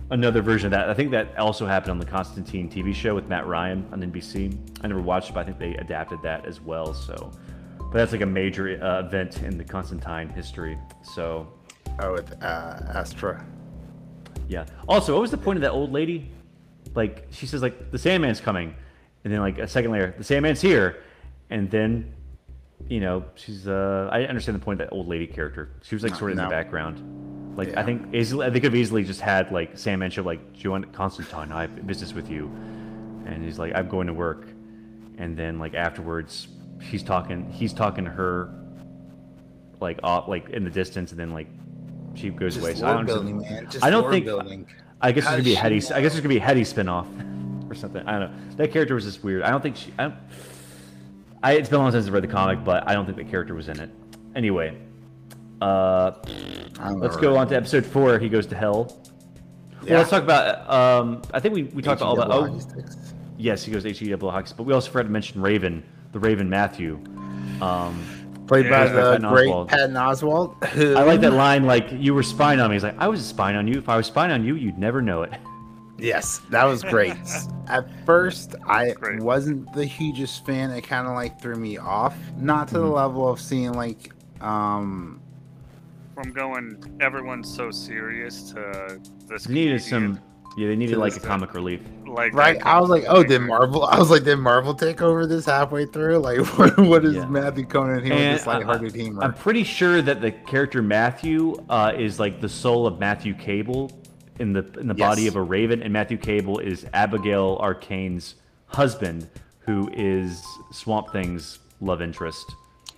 another version of that. I think that also happened on the Constantine T V show with Matt Ryan on N B C. I never watched it, but I think they adapted that as well. So, but that's like a major uh, event in the Constantine history. So, oh, with uh, Astra. Yeah. Also, what was the point of that old lady? Like she says, like the Sandman's coming, and then like a second later, the Sandman's here, and then, you know, she's. Uh, I understand the point of that old lady character. She was like sort of no. in the background. Like yeah. I think easily, they could have easily just had like Sandman show like Joanna Constantine, I have business with you, and he's like I'm going to work, and then like afterwards she's talking, he's talking to her, like off, like in the distance, and then like she goes just away. So I don't, building, man. Just I don't think. Building. I guess there's gonna be a Hetty. I guess there's gonna be a Hetty spinoff or something. I don't know. That character was just weird. I don't think she. I, don't, I it's been a long time since I read the comic, but I don't think the character was in it. Anyway. Uh, let's go on to episode four. He goes to hell. Yeah. Well, let's talk about. Um, I think we, we talked all about. Oh, yes, he goes to H E double hockey. But we also forgot to mention Raven, the Raven Matthew, um, played by the great Patton Oswalt. I like that line. Like you were spying on me. He's like, I was spying on you. If I was spying on you, you'd never know it. Yes, that was great. At first, I wasn't the hugest fan. It kind of like threw me off. Not to mm-hmm. the level of seeing like. Um, From going, everyone's so serious to this. They needed some, yeah. They needed like a comic relief, like right. I was like, oh, did Marvel? I was like, did Marvel take over this halfway through? Like, what, what is yeah. Matthew Conan here with this lighthearted humor? I'm pretty sure that the character Matthew uh, is like the soul of Matthew Cable in the in the yes. body of a raven, and Matthew Cable is Abigail Arcane's husband, who is Swamp Thing's love interest.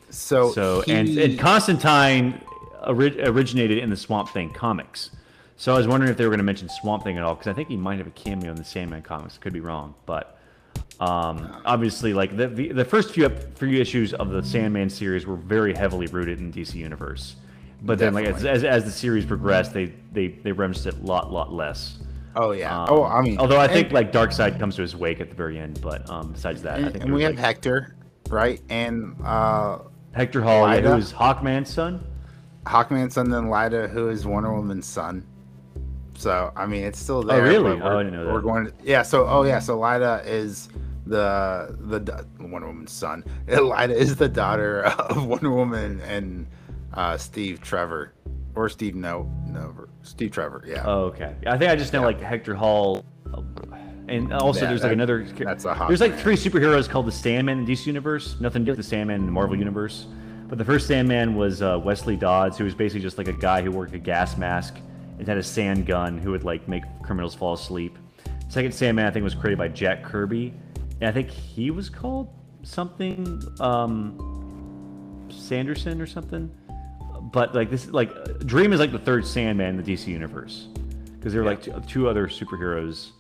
So, so he... and and Constantine. originated in the Swamp Thing comics. So I was wondering if they were going to mention Swamp Thing at all, because I think he might have a cameo in the Sandman comics. Could be wrong, but um, obviously, like the, the the first few few issues of the Sandman series were very heavily rooted in D C Universe. But Definitely. then, like as, as as the series progressed, they they they referenced it a lot lot less. Oh yeah. Um, oh, I mean, although I think and, like Darkseid comes to his wake at the very end. But um, besides that, and, I think and we have like, Hector, right? And uh, Hector Holloway, who is Hawkman's son. Hawkman's son, then Lyda, who is Wonder Woman's son. So I mean, it's still there. Oh really? Oh, I didn't know that. We're going. To, yeah. So oh yeah. So Lyda is the the Wonder Woman's son. Lyda is the daughter of Wonder Woman and uh, Steve Trevor, or Steve no no Steve Trevor. Yeah. Oh, okay. I think I just know yeah. like Hector Hall, and also yeah, there's that, like another. That's a Hawkman. There's like three superheroes called the Sandman in D C Universe. Nothing to do with the Sandman in the Marvel Universe. But the first Sandman was uh, Wesley Dodds, who was basically just like a guy who wore a gas mask and had a sand gun who would like make criminals fall asleep. Second Sandman, I think, was created by Jack Kirby, and I think he was called something um, Sanderson or something. But like this, like Dream is like the third Sandman in the D C universe because there were yeah. like two, two other superheroes.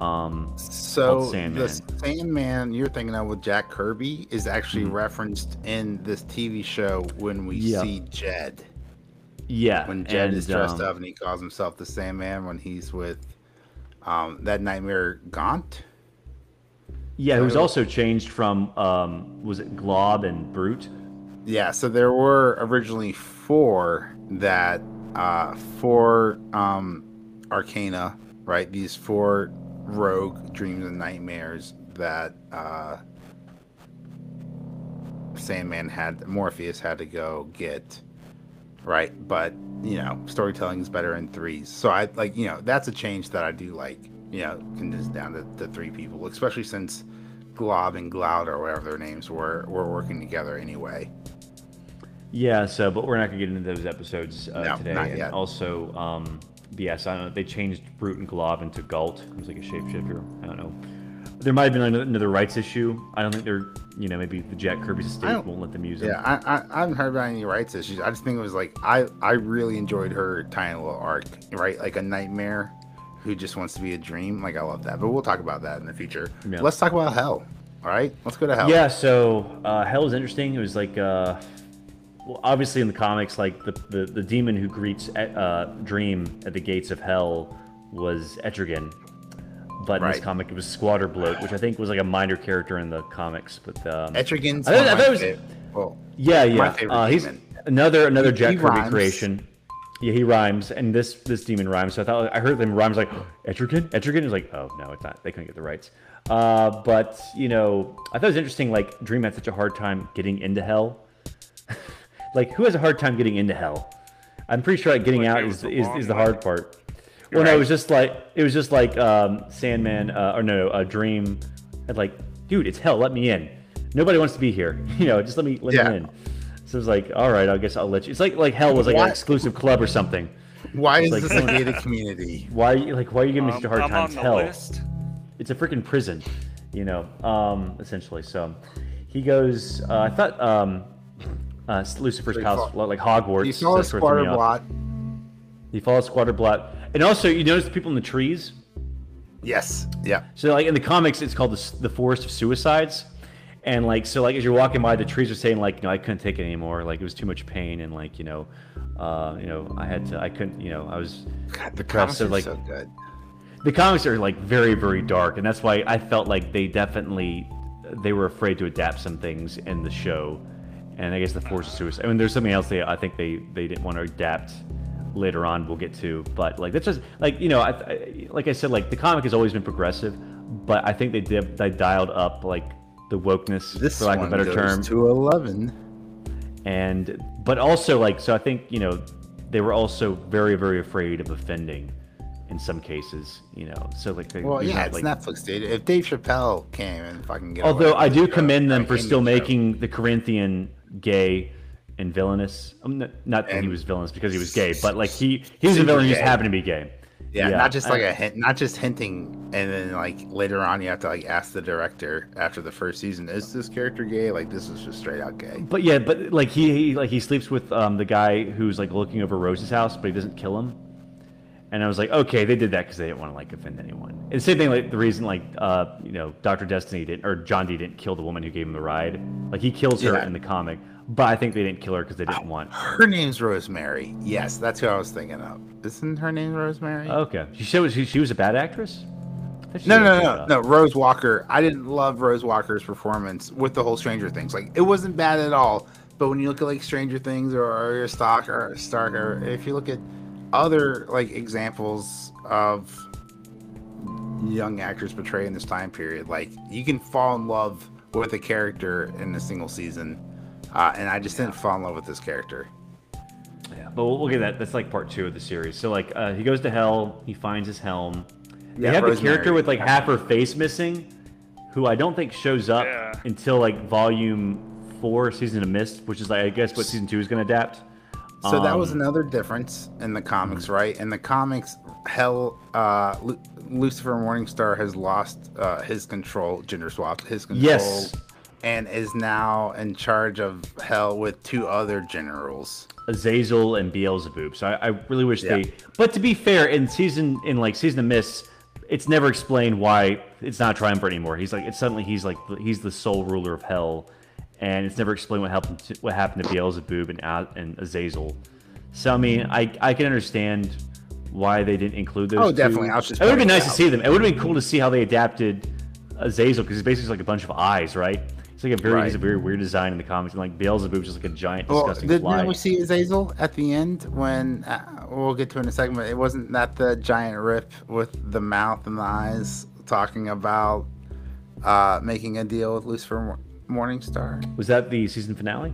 Um, so Sandman. The Sandman you're thinking of with Jack Kirby is actually mm-hmm. referenced in this T V show when we yeah. see Jed. Yeah. When Jed and, is dressed um, up and he calls himself the Sandman when he's with um, that nightmare Gaunt. Yeah, who's also changed from, um, was it Glob and Brute? Yeah, so there were originally four that, uh, four um, Arcana, right? These four rogue dreams and nightmares that uh, Sandman had, Morpheus had to go get, right? But, you know, storytelling is better in threes. So I, like, you know, that's a change that I do like. You know, condensed down to, to three people, especially since Glob and Gloud or whatever their names were were working together anyway. Yeah, so but we're not gonna get into those episodes uh, no, today. Not yet. And also, um, yes, I don't know. They changed Brute and Glob into Galt. It was like a shapeshifter. I don't know. There might have been another rights issue. I don't think they're, you know, maybe the Jack Kirby's estate won't let them use it. Yeah, I, I I haven't heard about any rights issues. I just think it was like I I really enjoyed her tiny little arc, right? Like a nightmare who just wants to be a dream. Like, I love that. But we'll talk about that in the future. Yeah. Let's talk about Hell. All right? Let's go to Hell. Yeah, so uh, Hell is interesting. It was like, uh, well, obviously in the comics, like the, the, the demon who greets uh, Dream at the gates of Hell was Etrigan. But in right. this comic, it was Squatter Bloat, which I think was like a minor character in the comics. But um, Etrigan's I, I, I thought it was, favorite. Well, yeah, yeah. My favorite uh, he's demon. Another, another he, Jack he Kirby rhymes. creation. Yeah, he rhymes, and this this demon rhymes. So I thought I heard them rhymes like Etrigan. Etrigan is like, oh no, it's not. They couldn't get the rights. Uh, but you know, I thought it was interesting. Like Dream had such a hard time getting into Hell. Like who has a hard time getting into Hell? I'm pretty sure like getting out is is, is the hard part. Well, no, it was just like it was just like um, Sandman uh, or no, uh, Dream had like, dude, it's Hell. Let me in. Nobody wants to be here. You know, just let me let yeah. me in. So it was like, all right, I guess I'll let you. It's like like Hell was like what? an exclusive club or something. Why is like, this a gated community? Why like why are you giving um, me such a hard I'm time? On the Hell, list. It's a freaking prison, you know, um, essentially. So he goes. Uh, I thought um, uh, Lucifer's they house fall. like Hogwarts. He saw a Squatter Blot. He follows Squatter Blot, and also you notice the people in the trees. Yes. Yeah. So like in the comics, it's called the the Forest of Suicides. And like so, like as you're walking by, the trees are saying like, "No, I couldn't take it anymore. Like it was too much pain, and like you know, uh, you know, I had to, I couldn't, you know, I was." God, the comics so, are like, so good. The comics are like very, very dark, and that's why I felt like they definitely they were afraid to adapt some things in the show, and I guess the Force of Suicide. I mean, there's something else they I think they they didn't want to adapt later on. We'll get to, but like that's just like you know, I, I, like I said, like the comic has always been progressive, but I think they did they dialed up like. The wokeness, this for lack of a better term, to eleven, and but also like so I think you know they were also very very afraid of offending in some cases, you know, so like they, well yeah had, it's like, Netflix dude. If Dave Chappelle came and fucking get although away, I do commend them for still making the Corinthian gay and villainous. I'm not, not that he was villainous because he was gay, but like he he was a villain who just happened to be gay. Yeah, yeah, not just like I, a hint, not just hinting, and then like later on you have to like ask the director after the first season, is this character gay? Like this is just straight out gay. But yeah, but like he, he like he sleeps with um the guy who's like looking over Rose's house, but he doesn't kill him. And I was like, okay, they did that because they didn't want to like offend anyone. And the same thing, like the reason like uh you know Doctor Destiny didn't or John D didn't kill the woman who gave him the ride. Like he kills her yeah. in the comic, but I think they didn't kill her because they didn't oh, want her name's Rosemary. Yes, that's who I was thinking of. Isn't her name Rosemary? Okay. She said she, she was a bad actress? No, no, no, no. No, Rose Walker. I didn't love Rose Walker's performance with the whole Stranger Things. Like, it wasn't bad at all. But when you look at, like, Stranger Things or, or Stark or Stark, or if you look at other, like, examples of young actors portrayed in this time period, like, you can fall in love with a character in a single season. Uh, and I just didn't fall in love with this character. Yeah, but we'll, we'll get that. That's like part two of the series. So like uh, he goes to Hell. He finds his helm. They yeah, have Rosemary. A character with like half her face missing, who I don't think shows up yeah. until like volume four, Season of Mist, which is like I guess what season two is going to adapt. So um, that was another difference in the comics, mm-hmm. right? In the comics, Hell, uh, Lu- Lucifer Morningstar has lost uh, his control, gender swapped his control. Yes. And is now in charge of Hell with two other generals, Azazel and Beelzebub. So I, I really wish yeah. they. But to be fair, in season in like Season of Mist, it's never explained why it's not triumvirate anymore. He's like it's suddenly he's like he's the sole ruler of Hell, and it's never explained what happened to, what happened to Beelzebub and and Azazel. So I mean, I I can understand why they didn't include those. Oh, definitely. Two. I was just it would have been nice out. to see them. It would have been cool to see how they adapted Azazel, because it's basically like a bunch of eyes, right? It's like a very, right. he's a very weird design in the comics, and like Beelzebub just like a giant, well, disgusting didn't fly. Didn't we see Azazel at the end when uh, we'll get to it in a second? But it wasn't that the giant rip with the mouth and the eyes talking about uh, making a deal with Lucifer Morningstar? Was that the season finale?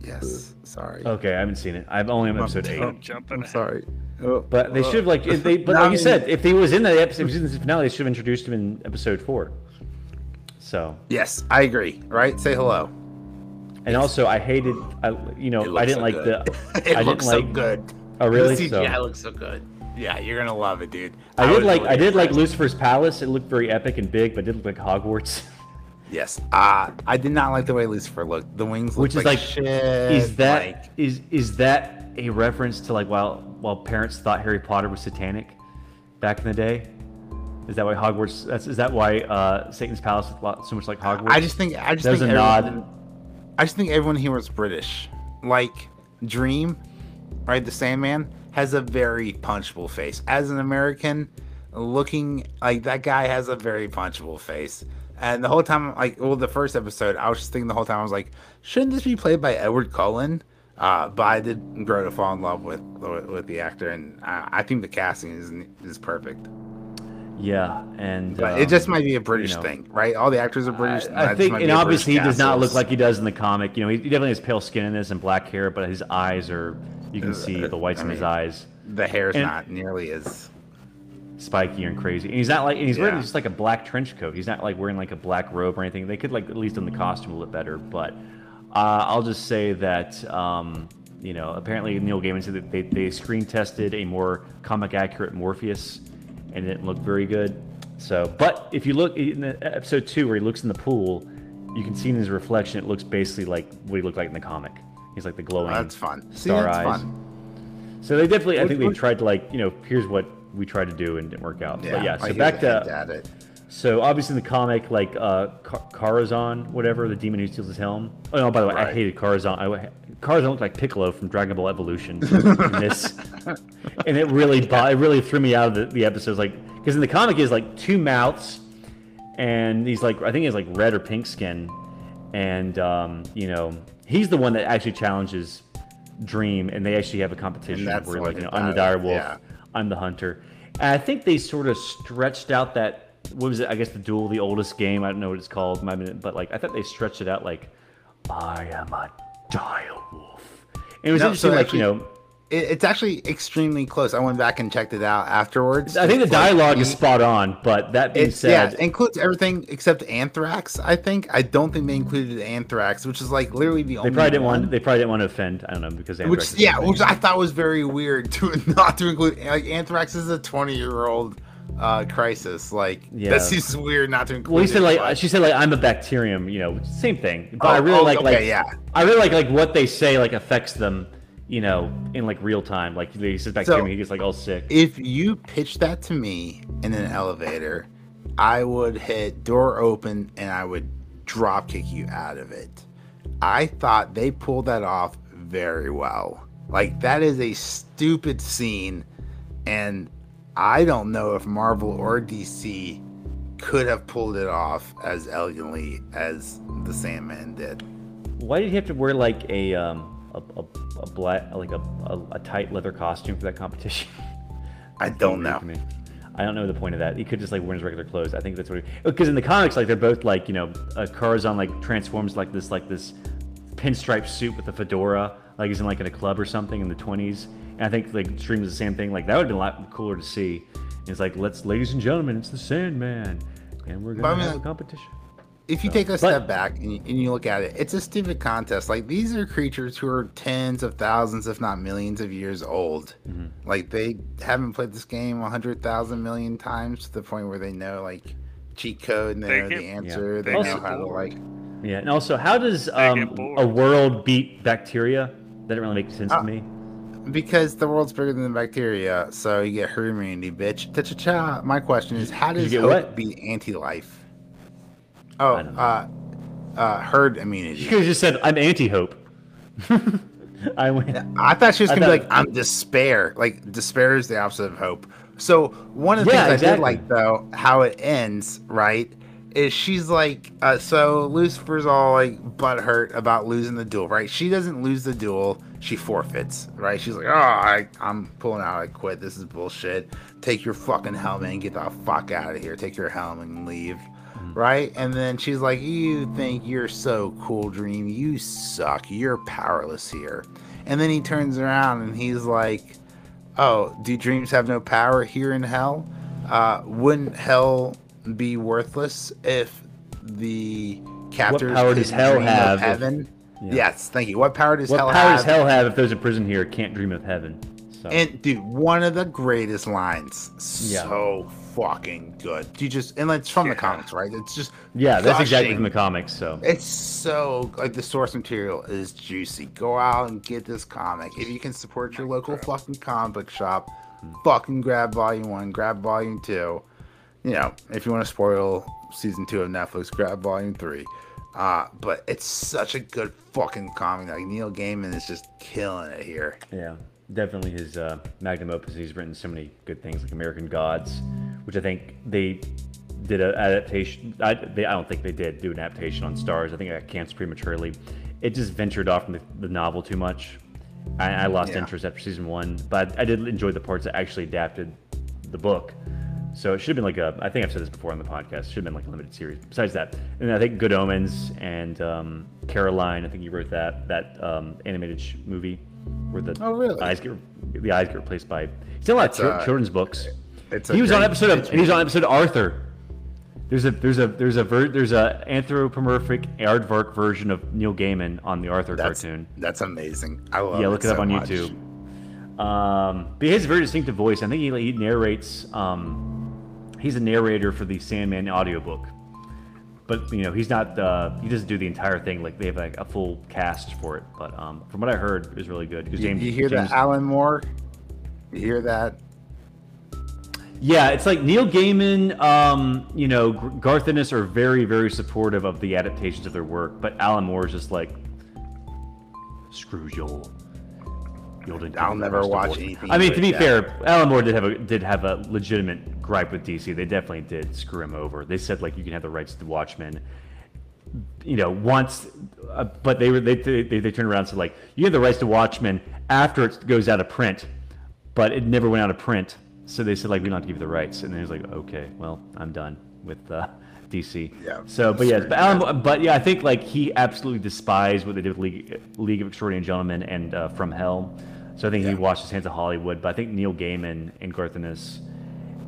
Yes. Sorry. Okay, I haven't seen it. I've only on episode eight. I'm jumping. I'm sorry. But they should like if they. But like you said, if he was in the episode in the finale, they should have introduced him in episode four. So. Yes, I agree. Right? Say hello. And yes. also, I hated. I you know I didn't so like good. the. it I didn't looks like, so good. Oh really? The C G I so. looks so good. Yeah, you're gonna love it, dude. I, I did like really I did impressed. like Lucifer's Palace. It looked very epic and big, but it did look like Hogwarts. Yes, uh, I did not like the way Lucifer looked. The wings looked Which is like, like shit. Is that like, is is that a reference to like while while parents thought Harry Potter was satanic back in the day? Is that why Hogwarts? That's is that why uh, Satan's Palace looked so much like Hogwarts? I just think I just that think was a everyone, nod. I just think everyone here was British. Like Dream, right? The Sandman has a very punchable face. As an American, looking like that guy has a very punchable face. And the whole time, like, well, the first episode, I was just thinking the whole time, I was like, shouldn't this be played by Edward Cullen? Uh, but I did grow to fall in love with with the actor, and I, I think the casting is is perfect. Yeah, and but um, it just might be a British you know, thing, right? All the actors are British. I, I think, and obviously, he does not look like he does in the comic. You know, he, he definitely has pale skin in this and black hair, but his eyes are, you can uh, see the whites I in mean, his eyes. The hair's and, not nearly as spiky and crazy, and he's not like and he's yeah. wearing just like a black trench coat. He's not like wearing like a black robe or anything. They could like at least in the costume a little better, but uh, I'll just say that um, you know apparently Neil Gaiman said that they, they screen tested a more comic accurate Morpheus, and it didn't look very good. So, but if you look in the episode two where he looks in the pool, you can see in his reflection it looks basically like what he looked like in the comic. He's like the glowing. Oh, that's fun. See, star that's eyes. Fun. So they definitely, I think they tried to like you know here's what we tried to do and didn't work out. Yeah, but yeah, so back to it. So obviously in the comic, like uh, Kar- Karazhan, whatever, the demon who steals his helm. Oh no, by the way, right. I hated Karazhan. I, Karazhan looked like Piccolo from Dragon Ball Evolution. in this. And it really, it really threw me out of the, the episodes, like because in the comic he has like two mouths, and he's like, I think he has like red or pink skin, and um, you know, he's the one that actually challenges Dream, and they actually have a competition where like you know, I'm the direwolf. Yeah. I'm the hunter. And I think they sort of stretched out that, what was it? I guess the duel, the oldest game. I don't know what it's called. But like, I thought they stretched it out like, I am a dire wolf. And it was no, interesting, so like, actually, you know. It, it's actually extremely close. I went back and checked it out afterwards. I think the dialogue is spot on, but that being said. Yeah, it includes everything except Anthrax, I think. I don't think they included Anthrax, which is like literally the only they probably didn't one. Want, they probably didn't want to offend. I don't know, because Anthrax. Which, yeah, which I thought was very weird to not to include. Like Anthrax is a twenty-year-old uh, crisis. Like, yeah. That seems weird not to include. Well, he said it, like, but... she said like, I'm a bacterium, you know, same thing. But oh, I really oh, like, okay, like, yeah. I really like, like what they say like affects them. You know, in like real time, like he sits back so, to me, he gets like all sick. If you pitched that to me in an elevator, I would hit door open and I would drop kick you out of it. I thought they pulled that off very well. Like that is a stupid scene, and I don't know if Marvel or D C could have pulled it off as elegantly as the Sandman did. Why did he have to wear like a um? A, a, a black like a, a a tight leather costume for that competition? I don't know. I don't know the point of that. He could just like wear his regular clothes. I think that's what. Because in the comics, like they're both like you know, uh, Karazhan like transforms like this like this pinstripe suit with a fedora, like he's in like in a club or something in the twenties. And I think like Dream is the same thing. Like that would have been a lot cooler to see. And it's like let's, ladies and gentlemen, it's the Sandman, and we're gonna have a competition. If you so, take a step but, back and you, and you look at it, it's a stupid contest. Like, these are creatures who are tens of thousands, if not millions of years old. Mm-hmm. Like, they haven't played this game one hundred thousand million times to the point where they know, like, cheat code and they, they know get, the answer. Yeah. They also, know how to, like... Yeah, and also, how does um, a world beat bacteria? That didn't really make sense uh, to me. Because the world's bigger than the bacteria, so you get herd immunity, bitch. Ta-cha-cha. My question is, how does hope beat anti-life? Oh, uh, uh, herd immunity. You could have just said, I'm anti-hope. I win. I thought she was going to be like, I'm despair. Like, despair is the opposite of hope. So one of the yeah, things exactly. I did like, though, how it ends, right, is she's like, uh, so Lucifer's all, like, butthurt about losing the duel, right? She doesn't lose the duel. She forfeits, right? She's like, oh, I, I'm pulling out. I quit. This is bullshit. Take your fucking helmet and get the fuck out of here. Take your helmet and leave. Right? And then she's like, you think you're so cool, Dream. You suck. You're powerless here. And then he turns around and he's like, oh, do dreams have no power here in hell? Uh, wouldn't hell be worthless if the captors... What power does hell have? Heaven? If, yeah. Yes, thank you. What power does what hell have? What power does hell have if there's a prison here? Can't dream of heaven. So. And, dude, one of the greatest lines. Yeah. So fucking good. You just and it's from yeah. the comics, right? It's just yeah, gushing. That's exactly from the comics. So it's so like the source material is juicy. Go out and get this comic if you can support your local fucking comic book shop. Fucking grab volume one, grab volume two. You know, if you want to spoil season two of Netflix, grab volume three. Uh, but it's such a good fucking comic. Like Neil Gaiman is just killing it here. Yeah. Definitely his uh, magnum opus. He's written so many good things like American Gods, which I think they did an adaptation. I, they, I don't think they did do an adaptation on Stars. I think it got canceled prematurely. It just ventured off from the, the novel too much. I, I lost yeah. interest after season one, but I did enjoy the parts that actually adapted the book. So it should have been like a, I think I've said this before on the podcast, it should have been like a limited series. Besides that, and I think Good Omens and um, Caroline, I think you wrote that, that um, animated sh- movie. Where the oh, really? eyes get the eyes get replaced by it's a lot it's of a, children's books. It's he was on episode of he was on episode of Arthur. There's a there's a there's a ver, there's a anthropomorphic aardvark version of Neil Gaiman on the Arthur that's, cartoon. That's amazing. I love yeah. Look it, it up so on much. YouTube. Um, but he has a very distinctive voice. I think he, he narrates. Um, he's a narrator for the Sandman audiobook. But you know he's not. Uh, he doesn't do the entire thing. Like they have like a full cast for it. But um, from what I heard, it was really good. You, James, you hear James... that Alan Moore? You hear that? Yeah, it's like Neil Gaiman. Um, you know, Garth Ennis are very, very supportive of the adaptations of their work. But Alan Moore is just like, screw Joel. I'll never watch anything. I mean, to be yeah. fair, Alan Moore did have a did have a legitimate gripe with D C. They definitely did screw him over. They said like you can have the rights to Watchmen, you know, once, uh, but they were they they they turned around and said like you have the rights to Watchmen after it goes out of print, but it never went out of print. So they said like we don't have to give you the rights, and then he's like, okay, well, I'm done with uh, D C. Yeah. So, but yeah, but, Alan Moore, but yeah, I think like he absolutely despised what they did with League League of Extraordinary Gentlemen and uh, From Hell. So I think yeah. he washed his hands of Hollywood, but I think Neil Gaiman and Garth Ennis,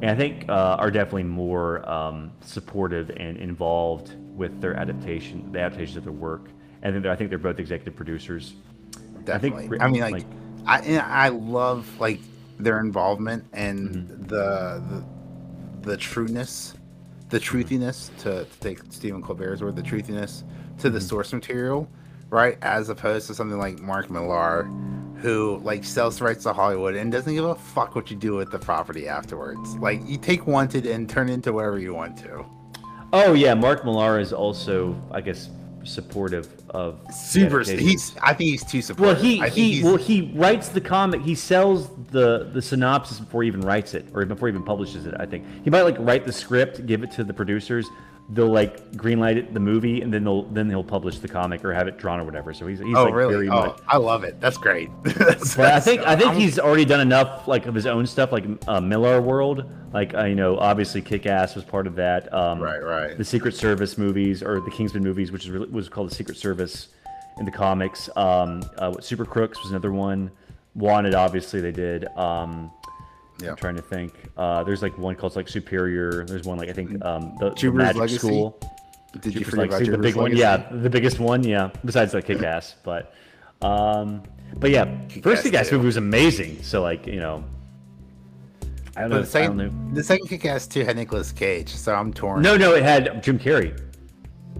and I think uh, are definitely more um, supportive and involved with their adaptation, the adaptations of their work. And then I think they're both executive producers. Definitely. I, think, I mean, like, like I I love like their involvement and mm-hmm. the, the the trueness, the truthiness to, to take Stephen Colbert's word, the truthiness to the mm-hmm. source material, right? As opposed to something like Mark Millar, who like sells rights to Hollywood and doesn't give a fuck what you do with the property afterwards. Like you take Wanted and turn it into whatever you want to. Oh yeah, Mark Millar is also, I guess, supportive of super. He's I think he's too supportive. Well, he, I he well he writes the comic. He sells the the synopsis before he even writes it or before he even publishes it. I think he might like write the script, give it to the producers. They'll like greenlight it, the movie, and then they'll then he'll publish the comic or have it drawn or whatever. So he's he's oh, like really? very oh, much. I love it. That's great. That's, but I think I think I'm... he's already done enough like of his own stuff, like uh, Millar World. Like uh, you know, obviously Kick-Ass was part of that. Um, right, right. The Secret Service movies or the Kingsman movies, which is really, was called the Secret Service in the comics. Um, uh, Super Crooks was another one. Wanted, obviously they did. Um, Yeah. I'm trying to think. Uh, there's like one called like Superior. There's one like I think um, the, the Magic Legacy. School. Did Jupiter's you forget Legacy, about the big Legacy? one? Yeah, the biggest one. Yeah, besides like Kick-Ass, but um, but yeah, Kick-Ass first Kick-Ass movie was amazing. So like you know, I don't but know. The second, I don't know. The second Kick-Ass two had Nicolas Cage, so I'm torn. No, no, it had Jim Carrey.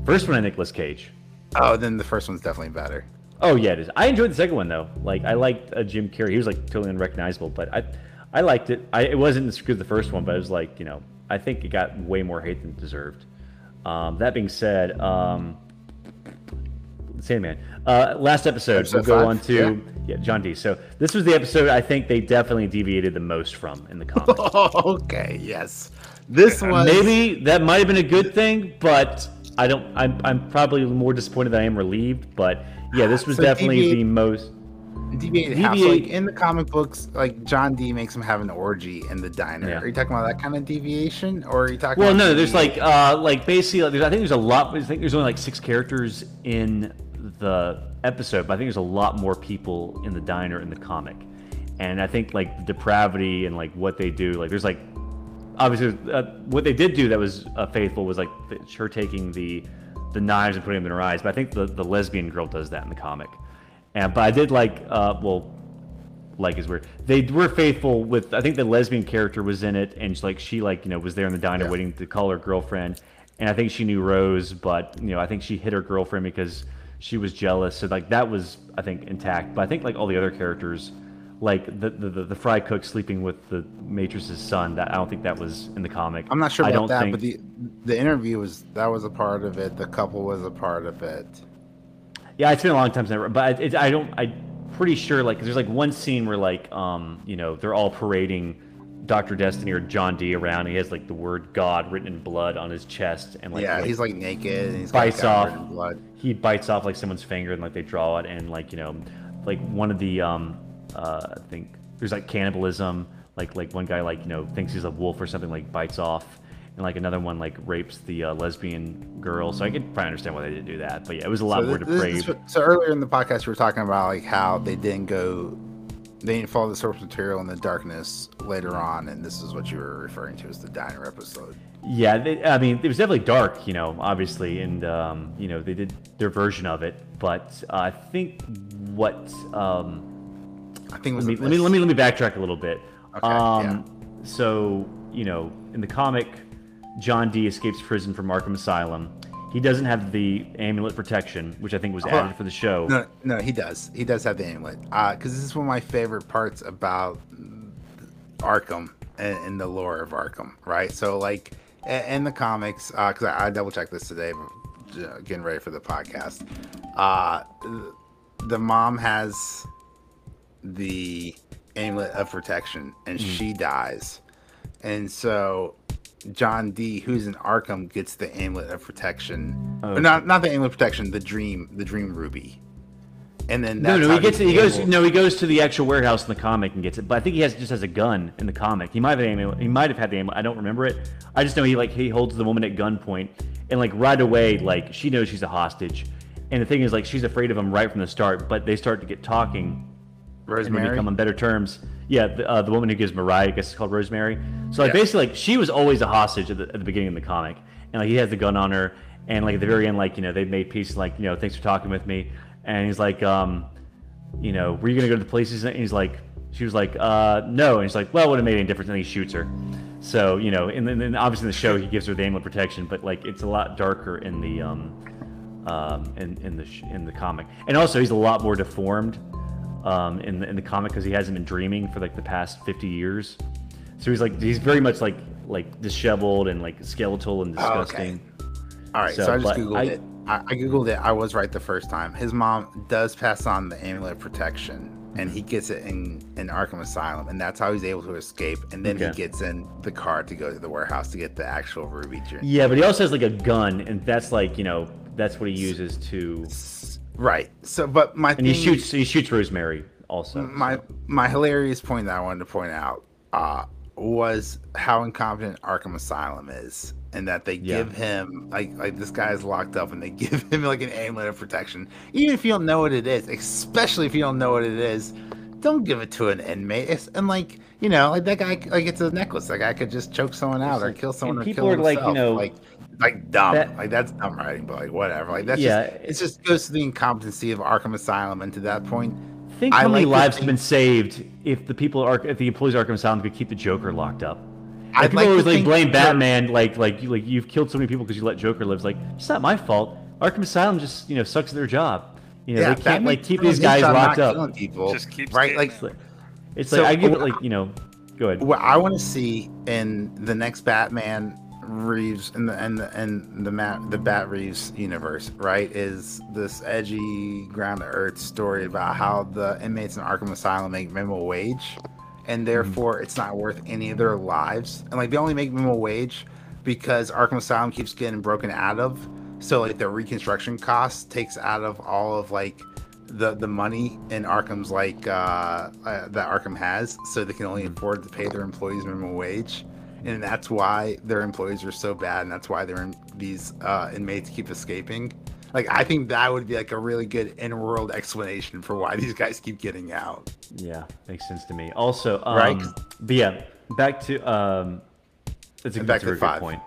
First one had Nicolas Cage. Oh, then the first one's definitely better. Oh yeah, it is. I enjoyed the second one though. Like I liked uh, Jim Carrey. He was like totally unrecognizable, but I. I liked it. I, it wasn't as good as the first one, but it was like, you know, I think it got way more hate than it deserved. Um, that being said, um, Sandman. Uh, last episode, episode we'll go five. on to... Yeah. Yeah, John D. So this was the episode I think they definitely deviated the most from in the comics. Okay, yes. This was... Maybe that might have been a good thing, but I don't... I'm, I'm probably more disappointed than I am relieved, but yeah, this was so definitely deviate, the most... Deviated half. So like in the comic books, like John D. makes him have an orgy in the diner. Yeah. Are you talking about that kind of deviation, or are you talking well, about... Well, no, there's like... Uh, like basically, there's, I think there's a lot... I think there's only like six characters in the episode, but I think there's a lot more people in the diner in the comic. And I think like the depravity and like what they do, like there's like obviously uh, what they did do that was uh, faithful was like the, her taking the the knives and putting them in her eyes, but I think the, the lesbian girl does that in the comic. And but I did like uh well like is weird, they were faithful with, I think the lesbian character was in it, and she, like she like you know was there in the diner yeah. waiting to call her girlfriend, and I think she knew Rose, but you know I think she hit her girlfriend because she was jealous. So like that was I think intact, but I think like all the other characters, like the the the fry cook sleeping with the waitress's son, that I don't think that was in the comic. I'm not sure about I don't that think... but the the interview was, that was a part of it, the couple was a part of it. Yeah, it's been a long time since I, but it, I don't I'm pretty sure like 'cause there's like one scene where like um you know they're all parading Doctor Destiny or John D around. He has like the word God written in blood on his chest, and like yeah, like, he's like naked. And he's bites got off. Blood. He bites off like someone's finger, and like they draw it, and like you know, like one of the um, uh, I think there's like cannibalism. Like like one guy like you know thinks he's a wolf or something, like bites off, and like another one like rapes the uh, lesbian girl. So I could probably understand why they didn't do that, but yeah, it was a lot so more this, depraved. This, so earlier in the podcast, we were talking about like how they didn't go. They didn't follow the source material in the darkness later on, and this is what you were referring to as the diner episode. Yeah, they, I mean, it was definitely dark, you know, obviously, and, um, you know, they did their version of it, but uh, I think what... Um, I think it was... Let me, let me, let me, let me backtrack a little bit. Okay, um, yeah. So, you know, in the comic, John D. escapes prison from Arkham Asylum. He doesn't have the amulet protection, which I think was added for the show. No, no, he does. He does have the amulet. Because uh, this is one of my favorite parts about Arkham and, and the lore of Arkham, right? So, like, in the comics, because uh, I, I double-checked this today, getting ready for the podcast. Uh, the mom has the amulet of protection, and mm. she dies. And so... John D., who's in Arkham, gets the amulet of protection. Oh. Or not, not the amulet of protection. The dream, the dream ruby. And then that's no, no, he gets it. He goes. No, he goes to the actual warehouse in the comic and gets it. But I think he has just has a gun in the comic. He might have an amulet. He might have had the amulet. I don't remember it. I just know he like he holds the woman at gunpoint, and like right away, like she knows she's a hostage. And the thing is, like she's afraid of him right from the start. But they start to get talking. Rosemary, and become on better terms. Yeah, the, uh, the woman who gives Mariah, I guess it's called Rosemary. So like, yeah. basically, like she was always a hostage at the, at the beginning of the comic, and like he has the gun on her, and like at the very end, like you know they made peace, like you know thanks for talking with me, and he's like, um, you know, were you gonna go to the police? And he's like, she was like, uh, no, and he's like, well, it would have made any difference, and he shoots her. So you know, and then obviously in the show he gives her the amulet protection, but like it's a lot darker in the um, um, in in the in the comic, and also he's a lot more deformed. Um, in the, in the comic, because he hasn't been dreaming for like the past fifty years, so he's like he's very much like like disheveled and like skeletal and disgusting. Oh, okay. All right, so, so I just googled I, it. I, I googled it. I was right the first time. His mom does pass on the amulet of protection, and he gets it in in Arkham Asylum, and that's how he's able to escape. And then okay. he gets in the car to go to the warehouse to get the actual ruby gem. Yeah, but he also has like a gun, and that's like you know that's what he uses to. Right. So, but my and he thing, shoots he shoots Rosemary also. My so. my hilarious point that I wanted to point out uh, was how incompetent Arkham Asylum is, and that they yeah. give him like like this guy is locked up, and they give him like an amulet of protection, even if you don't know what it is, especially if you don't know what it is. Don't give it to an inmate. It's, and like you know, like that guy, like it's a necklace. Like I could just choke someone out, like, or kill someone, or people kill are himself. Like you know. Like, Like dumb, that, like that's dumb writing, but like whatever. Like that's yeah, just it just goes to the incompetency of Arkham Asylum, and to that point, think I how many like lives have been saved if the people are if the employees of Arkham Asylum could keep the Joker locked up. I like people like always like blame Batman, like like you like you've killed so many people because you let Joker live. Like it's not my fault. Arkham Asylum just you know sucks at their job. You know yeah, they can't like keep these guys locked up. People, just keep right like it's like, it's so, like I give it like you know. Go ahead. What I want to see in the next Batman. Reeves and the and the and the Matt the Bat Reeves universe, right, is this edgy, ground to earth story about how the inmates in Arkham Asylum make minimum wage, and therefore mm-hmm. it's not worth any of their lives. And like they only make minimum wage because Arkham Asylum keeps getting broken out of. So like the reconstruction cost takes out of all of like the the money in Arkham's like uh, uh that Arkham has, so they can only mm-hmm. afford to pay their employees minimum wage. And that's why their employees are so bad, and that's why they're in, these uh, inmates keep escaping. Like, I think that would be like a really good in-world explanation for why these guys keep getting out. Yeah, makes sense to me. Also, um, right? But yeah, back to um, that's a, that's a very good point.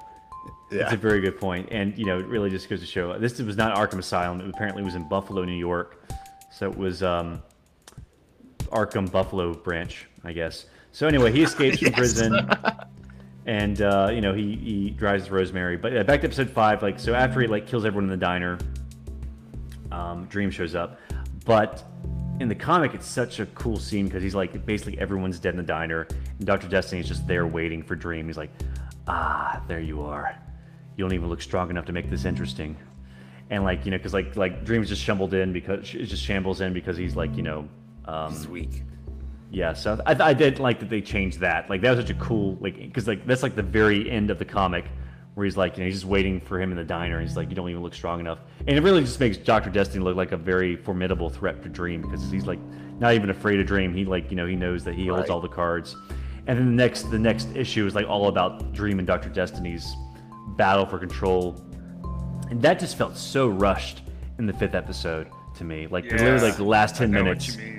Yeah, it's a very good point, and you know, it really just goes to show this was not Arkham Asylum. It apparently was in Buffalo, New York, so it was um, Arkham Buffalo branch, I guess. So anyway, he escapes from yes. prison. And uh, you know, he he drives Rosemary. But uh, back to episode five, like so after he like kills everyone in the diner, um, Dream shows up. But in the comic, it's such a cool scene because he's like basically everyone's dead in the diner, and Doctor Destiny's just there waiting for Dream. He's like, ah, there you are. You don't even look strong enough to make this interesting. And like you know, because like like Dream's just shambled in because just shambles in because he's like you know, um, he's weak. Yeah, so I, I did like that they changed that. Like that was such a cool like because like that's like the very end of the comic where he's like you know he's just waiting for him in the diner. And he's like you don't even look strong enough, and it really just makes Doctor Destiny look like a very formidable threat to Dream because he's like not even afraid of Dream. He like you know he knows that he holds right. all the cards, and then the next the next issue is like all about Dream and Doctor Destiny's battle for control, and that just felt so rushed in the fifth episode to me. Like yeah. literally like the last ten I know minutes. What you mean.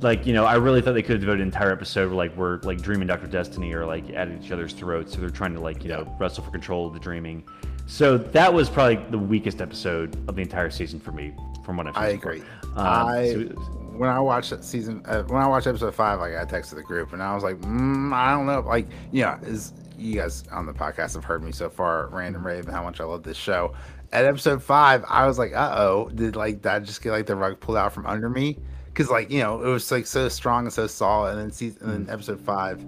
Like, you know, I really thought they could have devoted an entire episode where, like, we're, like, Dream and Doctor Destiny are, like, at each other's throats. So they're trying to, like, you know, wrestle for control of the Dreaming. So that was probably the weakest episode of the entire season for me, from what I've seen. I agree. Um, I, so was, when I watched that season, uh, when I watched episode five, like, I texted the group and I was like, mm, I don't know. Like, you know, is, you guys on the podcast have heard me so far, Random Rave, and how much I love this show. At episode five, I was like, uh-oh, did, like, that just get, like, the rug pulled out from under me? Because, like, you know, it was, like, so strong and so solid. And then season, and then episode five,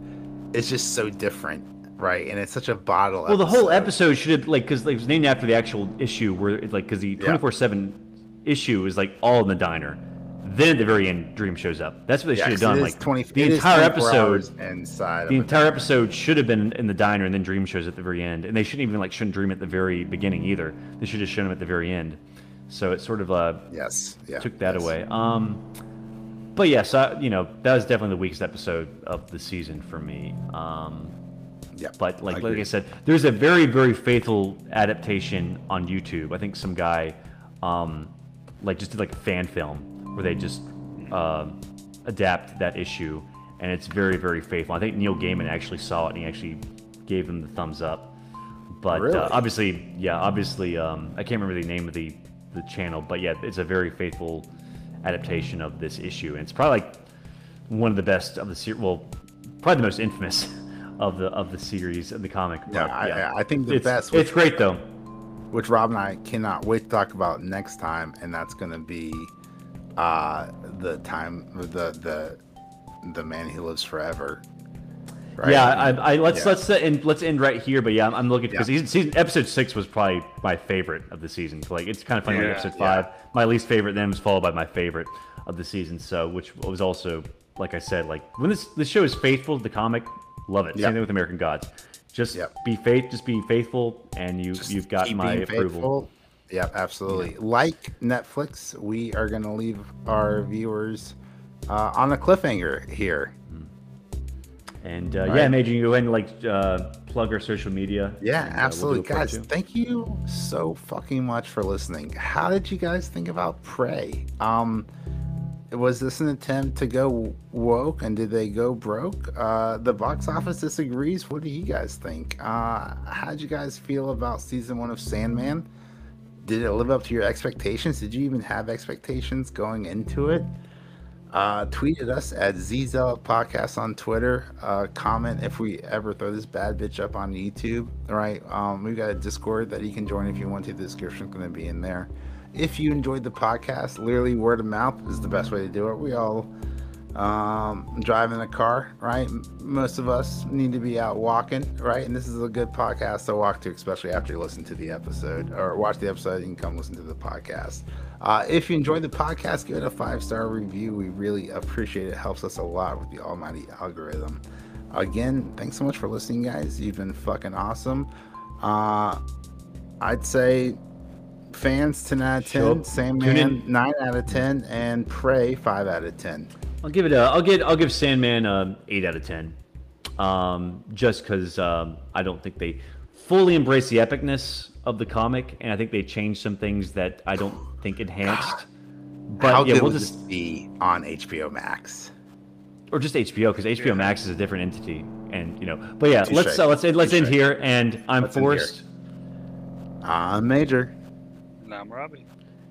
it's just so different, right? And it's such a bottle Well, episode. The whole episode should have, like, because like, it was named after the actual issue where, like, because the twenty-four seven yeah. issue is, like, all in the diner. Then at the very end, Dream shows up. That's what they yeah, should have done. Like, twenty, the entire episode inside the entire episode should have been in the diner, and then Dream shows at the very end. And they shouldn't even, like, shouldn't Dream at the very beginning either. They should have shown him at the very end. So it sort of uh, yes, yeah, took that yes. away. Um... But yes, I, you know, that was definitely the weakest episode of the season for me. Um, yeah. But like, like I said, there's a very, very faithful adaptation on YouTube. I think some guy, um, like, just did like a fan film where they just uh, adapt that issue, and it's very, very faithful. I think Neil Gaiman actually saw it and he actually gave him the thumbs up. But really? uh, obviously, yeah, obviously, um, I can't remember the name of the the channel, but yeah, it's a very faithful adaptation of this issue, and it's probably like one of the best of the series. Well, probably the most infamous of the of the series of the comic. Yeah, I, yeah. I think the it's, best. Which, it's great though, which Rob and I cannot wait to talk about next time, and that's going to be uh, the time the the the man who lives forever. Right? Yeah, I, I let's yeah. let's end let's end right here. But yeah, I'm, I'm looking because yeah. season episode six was probably my favorite of the season. So like, it's kind of funny. Yeah, episode yeah. five, my least favorite, then was followed by my favorite of the season. So, which was also, like I said, like when this this show is faithful to the comic, love it. Yep. Same thing with American Gods. Just yep. be faith, just be faithful, and you just you've got my approval. Yeah, absolutely. Yeah. Like Netflix, we are going to leave our viewers uh, on a cliffhanger here. And, uh, yeah, right. Major, you go ahead and, like, uh, plug our social media. Yeah, and, uh, absolutely. We'll guys, thank you so fucking much for listening. How did you guys think about Prey? Um, was this an attempt to go woke, and did they go broke? Uh, the box office disagrees. What do you guys think? Uh, how did you guys feel about season one of Sandman? Did it live up to your expectations? Did you even have expectations going into it? Uh, tweeted us at Z Z L Podcast on Twitter. Uh, comment if we ever throw this bad bitch up on YouTube. Right? Um, we've got a Discord that you can join if you want to. The description's going to be in there. If you enjoyed the podcast, literally word of mouth is the best way to do it. We all um driving a car, right? Most of us need to be out walking, right? And this is a good podcast to walk to, especially after you listen to the episode or watch the episode. You can come listen to the podcast. Uh if you enjoyed the podcast, give it a five-star review. We really appreciate it. It helps us a lot with the almighty algorithm. Again, thanks so much for listening, guys. You've been fucking awesome. uh I'd say fans ten out of ten, sure. Sandman nine out of ten, and Prey five out of ten. I'll give it a I'll get I'll give Sandman a eight out of ten. Um just because um I don't think they fully embrace the epicness of the comic, and I think they changed some things that I don't think enhanced. But How yeah, good we'll would just this be on H B O Max. Or just H B O, because H B O yeah. Max is a different entity. And you know, but yeah, Too let's uh, let's end, let's Too end straight. here and I'm let's Forrest. I'm Major. And I'm Robbie.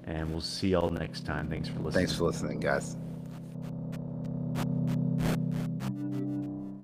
And we'll see y'all next time. Thanks for listening. Thanks for listening, guys.